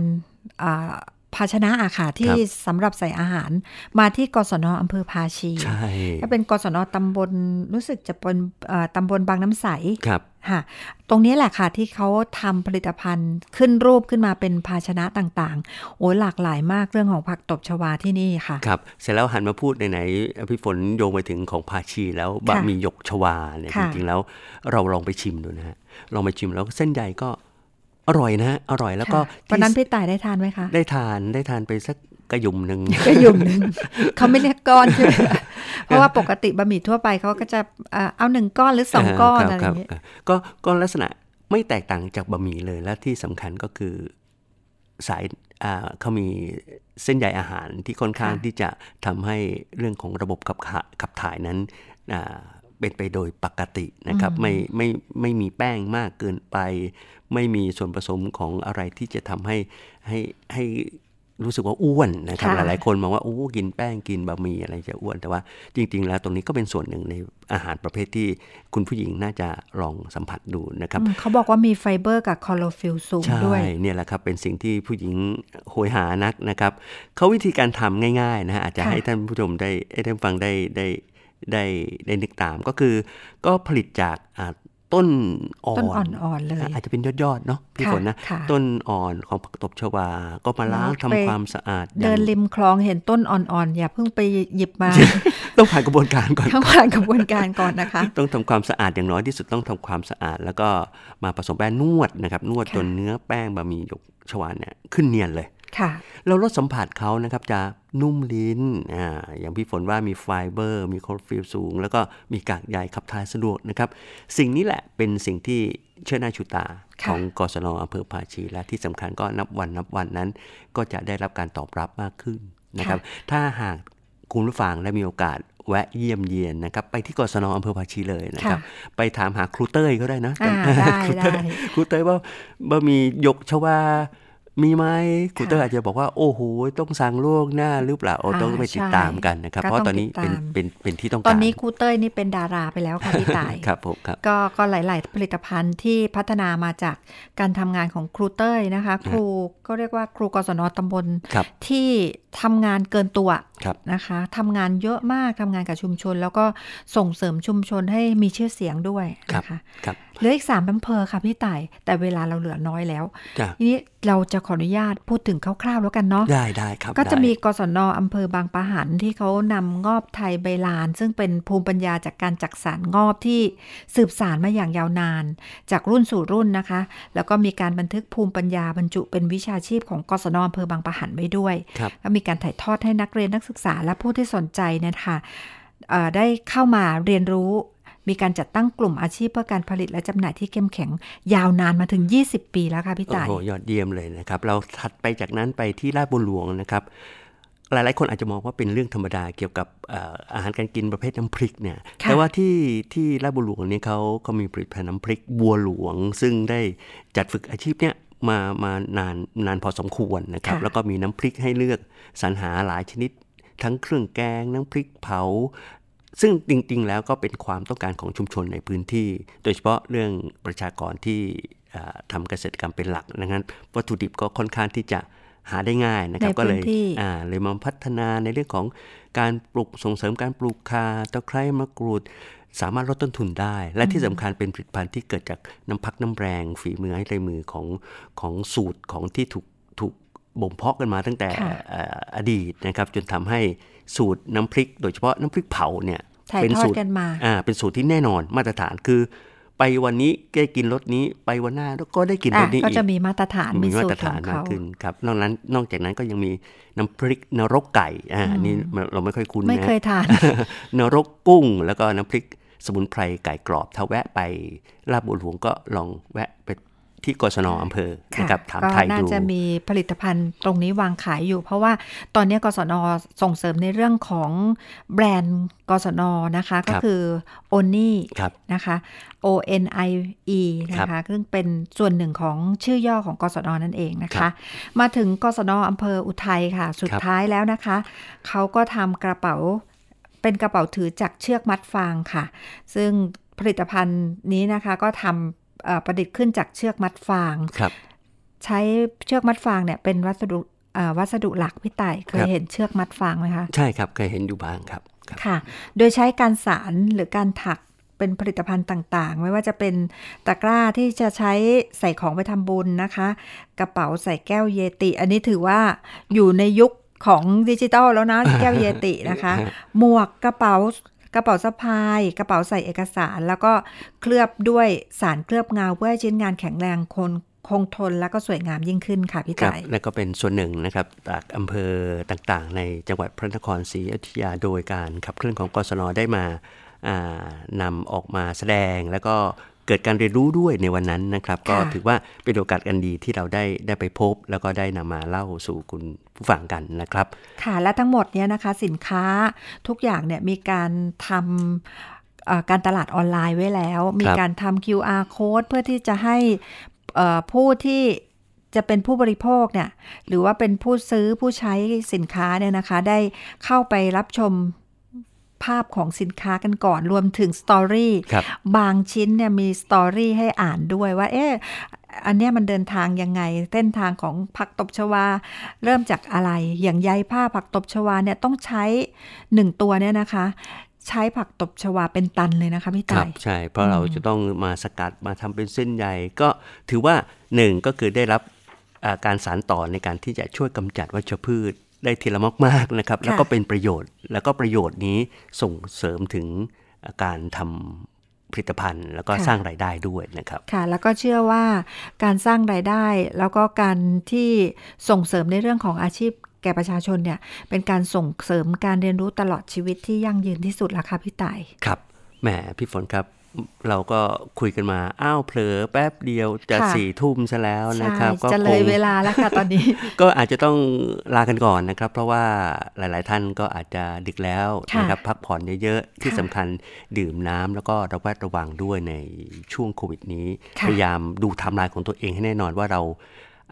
ภาชนะอาหารที่สำหรับใส่อาหารมาที่กศน.อำเภอภาชีใช่ก็เป็นกศน.ตำบลรู้สึกจะเป็นตำบลบางน้ำใสครับค่ะตรงนี้แหละค่ะที่เขาทำผลิตภัณฑ์ขึ้นรูปขึ้นมาเป็นภาชนะต่างๆโอ้หลากหลายมากเรื่องของผักตบชวาที่นี่ค่ะครับเสร็จแล้วหันมาพูดไหนๆพี่ฝนโยงไปถึงของภาชีแล้วบะหมี่หยกชวาเนี่ยจริงๆแล้วเราลองไปชิมดูนะฮะลองไปชิมแล้วเส้นใยก็อร่อยนะฮะอร่อยแล้วก็วันนั้นพี่ต่ายได้ทานไหมคะได้ทานไปสักกระยุ่มหนึ่งเขาไม่เรียกก้อนใช่ไหมเพราะว่าปกติบะหมี่ทั่วไปเขาก็จะเอาหนึ่งก้อนหรือสองก้อนอะไรอย่างเงี้ยก็ลักษณะไม่แตกต่างจากบะหมี่เลยและที่สำคัญก็คือสายเขามีเส้นใยอาหารที่ค่อนข้างที่จะทำให้เรื่องของระบบขับถ่ายนั้นเป็นไปโดยปกตินะครับไม่มีแป้งมากเกินไปไม่มีส่วนผสมของอะไรที่จะทำให้รู้สึกว่าอ้วนนะครับหลายๆคนมองว่าโอ้กินแป้งกินบะหมี่อะไรจะอ้วนแต่ว่าจริงๆแล้วตรงนี้ก็เป็นส่วนหนึ่งในอาหารประเภทที่คุณผู้หญิงน่าจะลองสัมผัสดูนะครับเขาบอกว่ามีไฟเบอร์กับคลอโรฟิลสูงด้วยใช่เนี่ยแหละครับเป็นสิ่งที่ผู้หญิงโหยหานักนะครับเขาวิธีการทำง่ายๆนะอาจจะให้ท่านผู้ชมได้ท่านฟังได้นึกตามก็คือก็ผลิตจากต้นอ่อนๆเลยอาจจะเป็นยอดๆเนาะพี่ฝนนะต้นอ่อนของผักตบชวาก็มาล้างทำความสะอาดเดินริมคลองเห็นต้นอ่อนๆอย่าเพิ่งไปหยิบมา ต้องผ่านกระบวนการก่อน ต้องผ่านกระบวนการก่อนนะคะ ต้องทำความสะอาดอย่างน้อยที่สุดต้องทำความสะอาดแล้วก็มาผสมแป้งนวดนะครับนวดจนเนื้อแป้งบะหมี่หยกชวาเนี่ยขึ้นเนียนเลยแล้วรสสัมผัสเขานะครับจะนุ่มลิ้นอย่างพี่ฝนว่ามีไฟเบอร์มีคลอโรฟิลสูงแล้วก็มีกากใยขับถ่ายสะดวกนะครับสิ่งนี้แหละเป็นสิ่งที่เชื่อหน้าชูตาของกศน.อำเภอภาชีและที่สำคัญก็นับวันนั้นก็จะได้รับการตอบรับมากขึ้นนะครับถ้าหาก คุณผู้ฟังได้มีโอกาสแวะเยี่ยมเยียนนะครับไปที่กศน.อำเภอภาชีเลยนะครับไปถามหาครูเต้ยก็ได้นะครูเต้ยว่าบะหมี่หยกชวามีไหมครูเต้ยอาจจะบอกว่าโอ้โหต้องสั่งล่วงหน้าหรือเปล่าต้องไปติดตามกันนะครับเพราะตอนนี้เป็นที่ต้องการตอนนี้ครูเต้ยนี่เป็นดาราไปแล้วค่ะพี่ต่ายครับผมครับก็หลายๆผลิตภัณฑ์ที่พัฒนามาจากการทำงานของครูเต้ยนะคะครูก็เรียกว่าครูกศน.ตำบลที่ทำงานเกินตัวนะคะทำงานเยอะมากทำงานกับชุมชนแล้วก็ส่งเสริมชุมชนให้มีชื่อเสียงด้วยนะคะเหลืออีก3อำเภอค่ะพี่ต่ายแต่เวลาเราเหลือน้อยแล้วทีนี้เราจะขออนุญาตพูดถึงคร่าวๆแล้วกันเนาะได้ครับก็จะมีกศน.อำเภอบางปะหันที่เขานำงอบไทยใบลานซึ่งเป็นภูมิปัญญาจากการจักสานงอบที่สืบสานมาอย่างยาวนานจากรุ่นสู่รุ่นนะคะแล้วก็มีการบันทึกภูมิปัญญาบรรจุเป็นวิชาชีพของกศน.อำเภอบางปะหันไว้ด้วยก็มีการถ่ายทอดให้นักเรียนนักศึกษาและผู้ที่สนใจนะคะได้เข้ามาเรียนรู้มีการจัดตั้งกลุ่มอาชีพเพื่อการผลิตและจำหน่ายที่เข้มแข็งยาวนานมาถึง20ปีแล้วค่ะพี่ต่ายโอ้โหยอดเยี่ยมเลยนะครับเราถัดไปจากนั้นไปที่ลาดบัวหลวงนะครับหลายๆคนอาจจะมองว่าเป็นเรื่องธรรมดาเกี่ยวกับอาหารการกินประเภทน้ำพริกเนี่ยแต่ว่าที่ลาดบัวหลวงเนี่ยเขามีผลิตภัณฑ์น้ำพริกบัวหลวงซึ่งได้จัดฝึกอาชีพเนี่ยมานานพอสมควรนะครับแล้วก็มีน้ำพริกให้เลือกสรรหาหลายชนิดทั้งเครื่องแกงน้ำพริกเผาซึ่งจริงๆแล้วก็เป็นความต้องการของชุมชนในพื้นที่โดยเฉพาะเรื่องประชากรที่ทำเกษตรกรรมเป็นหลักดังนั้นวัตถุดิบก็ค่อนข้างที่จะหาได้ง่ายนะครับก็เลยมาพัฒนาในเรื่องของการปลูกส่งเสริมการปลูกข่าตะไคร้มะกรูดสามารถลดต้นทุนได้และที่สำคัญเป็นผลิตภัณฑ์ที่เกิดจากน้ำพักน้ำแรงฝีมือให้ลายมือของสูตรของที่ถูกบ่มเพาะกันมาตั้งแต่อดีตนะครับจนทำให้สูตรน้ำพริกโดยเฉพาะน้ำพริกเผาเนี่ยเป็นสูตรเป็นสูตรที่แน่นอนมาตรฐานคือไปวันนี้ได้กินรสนี้ไปวันหน้าก็ได้กินรสนี้อีกก็จะมีมาตรฐานมีสูตรของเขาขึ้นครับนอกจากนั้นก็ยังมีน้ำพริกนรกไก่นี่เราไม่ค่อยคุ้นนะไม่เคยทาน นรกกุ้งแล้วก็น้ำพริกสมุนไพรไก่กรอบถ้าแวะไปลาดบัวหลวงก็ลองแวะไปที่กศน.อำเภอนะครับถามไทยดูก็น่าจะมีผลิตภัณฑ์ตรงนี้วางขายอยู่เพราะว่าตอนนี้กศน.ส่งเสริมในเรื่องของแบรนด์กศน.นะคะก็คือ ONIE นะคะ ONIE นะคะซึ่งเป็นส่วนหนึ่งของชื่อย่อของกศน.นั่นเองนะคะมาถึงกศน.อำเภออุทัยค่ะสุดท้ายแล้วนะคะเขาก็ทำกระเป๋าเป็นกระเป๋าถือจากเชือกมัดฟางค่ะซึ่งผลิตภัณฑ์นี้นะคะก็ทำประดิษฐ์ขึ้นจากเชือกมัดฟางใช้เชือกมัดฟางเนี่ยเป็นวัสดุหลักพี่ต่ายเคยเห็นเชือกมัดฟางไหมคะใช่ครับเคยเห็นอยู่บ้างครับค่ะโดยใช้การสานหรือการถักเป็นผลิตภัณฑ์ต่างๆไม่ว่าจะเป็นตะกร้าที่จะใช้ใส่ของไปทำบุญนะคะกระเป๋าใส่แก้วเยติอันนี้ถือว่าอยู่ในยุคของดิจิตอลแล้วนะแก้วเยตินะคะหมวกกระเป๋าสะพายกระเป๋าใส่เอกสารแล้วก็เคลือบด้วยสารเคลือบเงาเพื่อให้ชิ้นงานแข็งแรงคงทนแล้วก็สวยงามยิ่งขึ้นค่ะพี่ต่ายและก็เป็นส่วนหนึ่งนะครับจากอำเภอต่างๆในจังหวัดพระนครศรีอยุธยาโดยการขับเคลื่อนของกศน.ได้มานำออกมาแสดงแล้วก็เกิดการเรียนรู้ด้วยในวันนั้นนะครับก็ถือว่าเป็นโอกาสอันดีที่เราได้ไปพบแล้วก็ได้นำมาเล่าสู่คุณผู้ฟังกันนะครับค่ะและทั้งหมดเนี่ยนะคะสินค้าทุกอย่างเนี่ยมีการทำการตลาดออนไลน์ไว้แล้วมีการทำ QR code เพื่อที่จะให้ผู้ที่จะเป็นผู้บริโภคเนี่ยหรือว่าเป็นผู้ซื้อผู้ใช้สินค้าเนี่ยนะคะได้เข้าไปรับชมภาพของสินค้ากันก่อนรวมถึงสตอรี่บางชิ้นเนี่ยมีสตอรี่ให้อ่านด้วยว่าเอ๊ะอันเนี้ยมันเดินทางยังไงเส้นทางของผักตบชวาเริ่มจากอะไรอย่างใยผ้าผักตบชวาเนี่ยต้องใช้1ตัวเนี่ยนะคะใช้ผักตบชวาเป็นตันเลยนะคะพี่ต่ายใช่เพราะเราจะต้องมาสกัดมาทำเป็นเส้นใยก็ถือว่า1ก็คือได้รับการสานต่อในการที่จะช่วยกำจัดวัชพืชได้ทีละมากๆนะครับแล้วก็เป็นประโยชน์แล้วก็ประโยชน์นี้ส่งเสริมถึงการทำผลิตภัณฑ์แล้วก็สร้างรายได้ด้วยนะครับค่ะแล้วก็เชื่อว่าการสร้างรายได้แล้วก็การที่ส่งเสริมในเรื่องของอาชีพแก่ประชาชนเนี่ยเป็นการส่งเสริมการเรียนรู้ตลอดชีวิตที่ยั่งยืนที่สุดล่ะค่ะพี่ต่ายครับ แหมพี่ฝนครับเราก็คุยกันมาอ้าวเผลอแป๊บเดียวจะ 4 ทุ่มซะแล้วนะครับก็จะเลยเวลาแล้วค่ะตอนนี้ ก็อาจจะต้องลากันก่อนนะครับเพราะว่าหลายๆท่านก็อาจจะดึกแล้วนะครับพักผ่อนเยอะๆที่สำคัญดื่มน้ำแล้วก็ระแวดระวังด้วยในช่วงโควิดนี้พยายามดูไทม์ไลน์ของตัวเองให้แน่นอนว่าเรา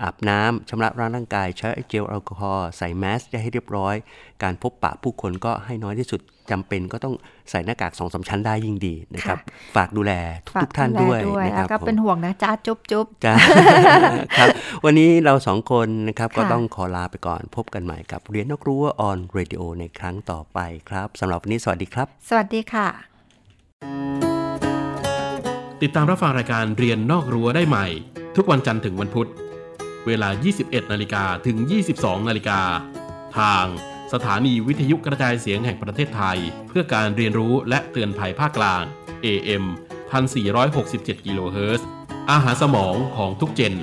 อาบน้ำชำระร่างกายใช้เจลแอลกอฮอล์ใส่แมสก์ให้เรียบร้อยการพบปะผู้คนก็ให้น้อยที่สุดจำเป็นก็ต้องใส่หน้ากาก 2-3 ชั้นได้ยิ่งดีนะครับฝากดูแลทุกท่านด้วยนะครับก็เป็นห่วงนะจ้าจุ๊บจ้าครับวันนี้เรา2คนนะครับก็ต้องขอลาไปก่อนพบกันใหม่กับเรียนนอกรั้วออนเรดิโอในครั้งต่อไปครับสำหรับวันนี้สวัสดีครับสวัสดีค่ะติดตามรับฟังรายการเรียนนอกรั้วได้ใหม่ทุกวันจันทร์ถึงวันพุธเวลา 21:00 น. ถึง 22:00 น. ทางสถานีวิทยุกระจายเสียงแห่งประเทศไทยเพื่อการเรียนรู้และเตือนภัยภาคกลาง AM 1467 กิโลเฮิรตซ์อาหารสมองของทุกเจน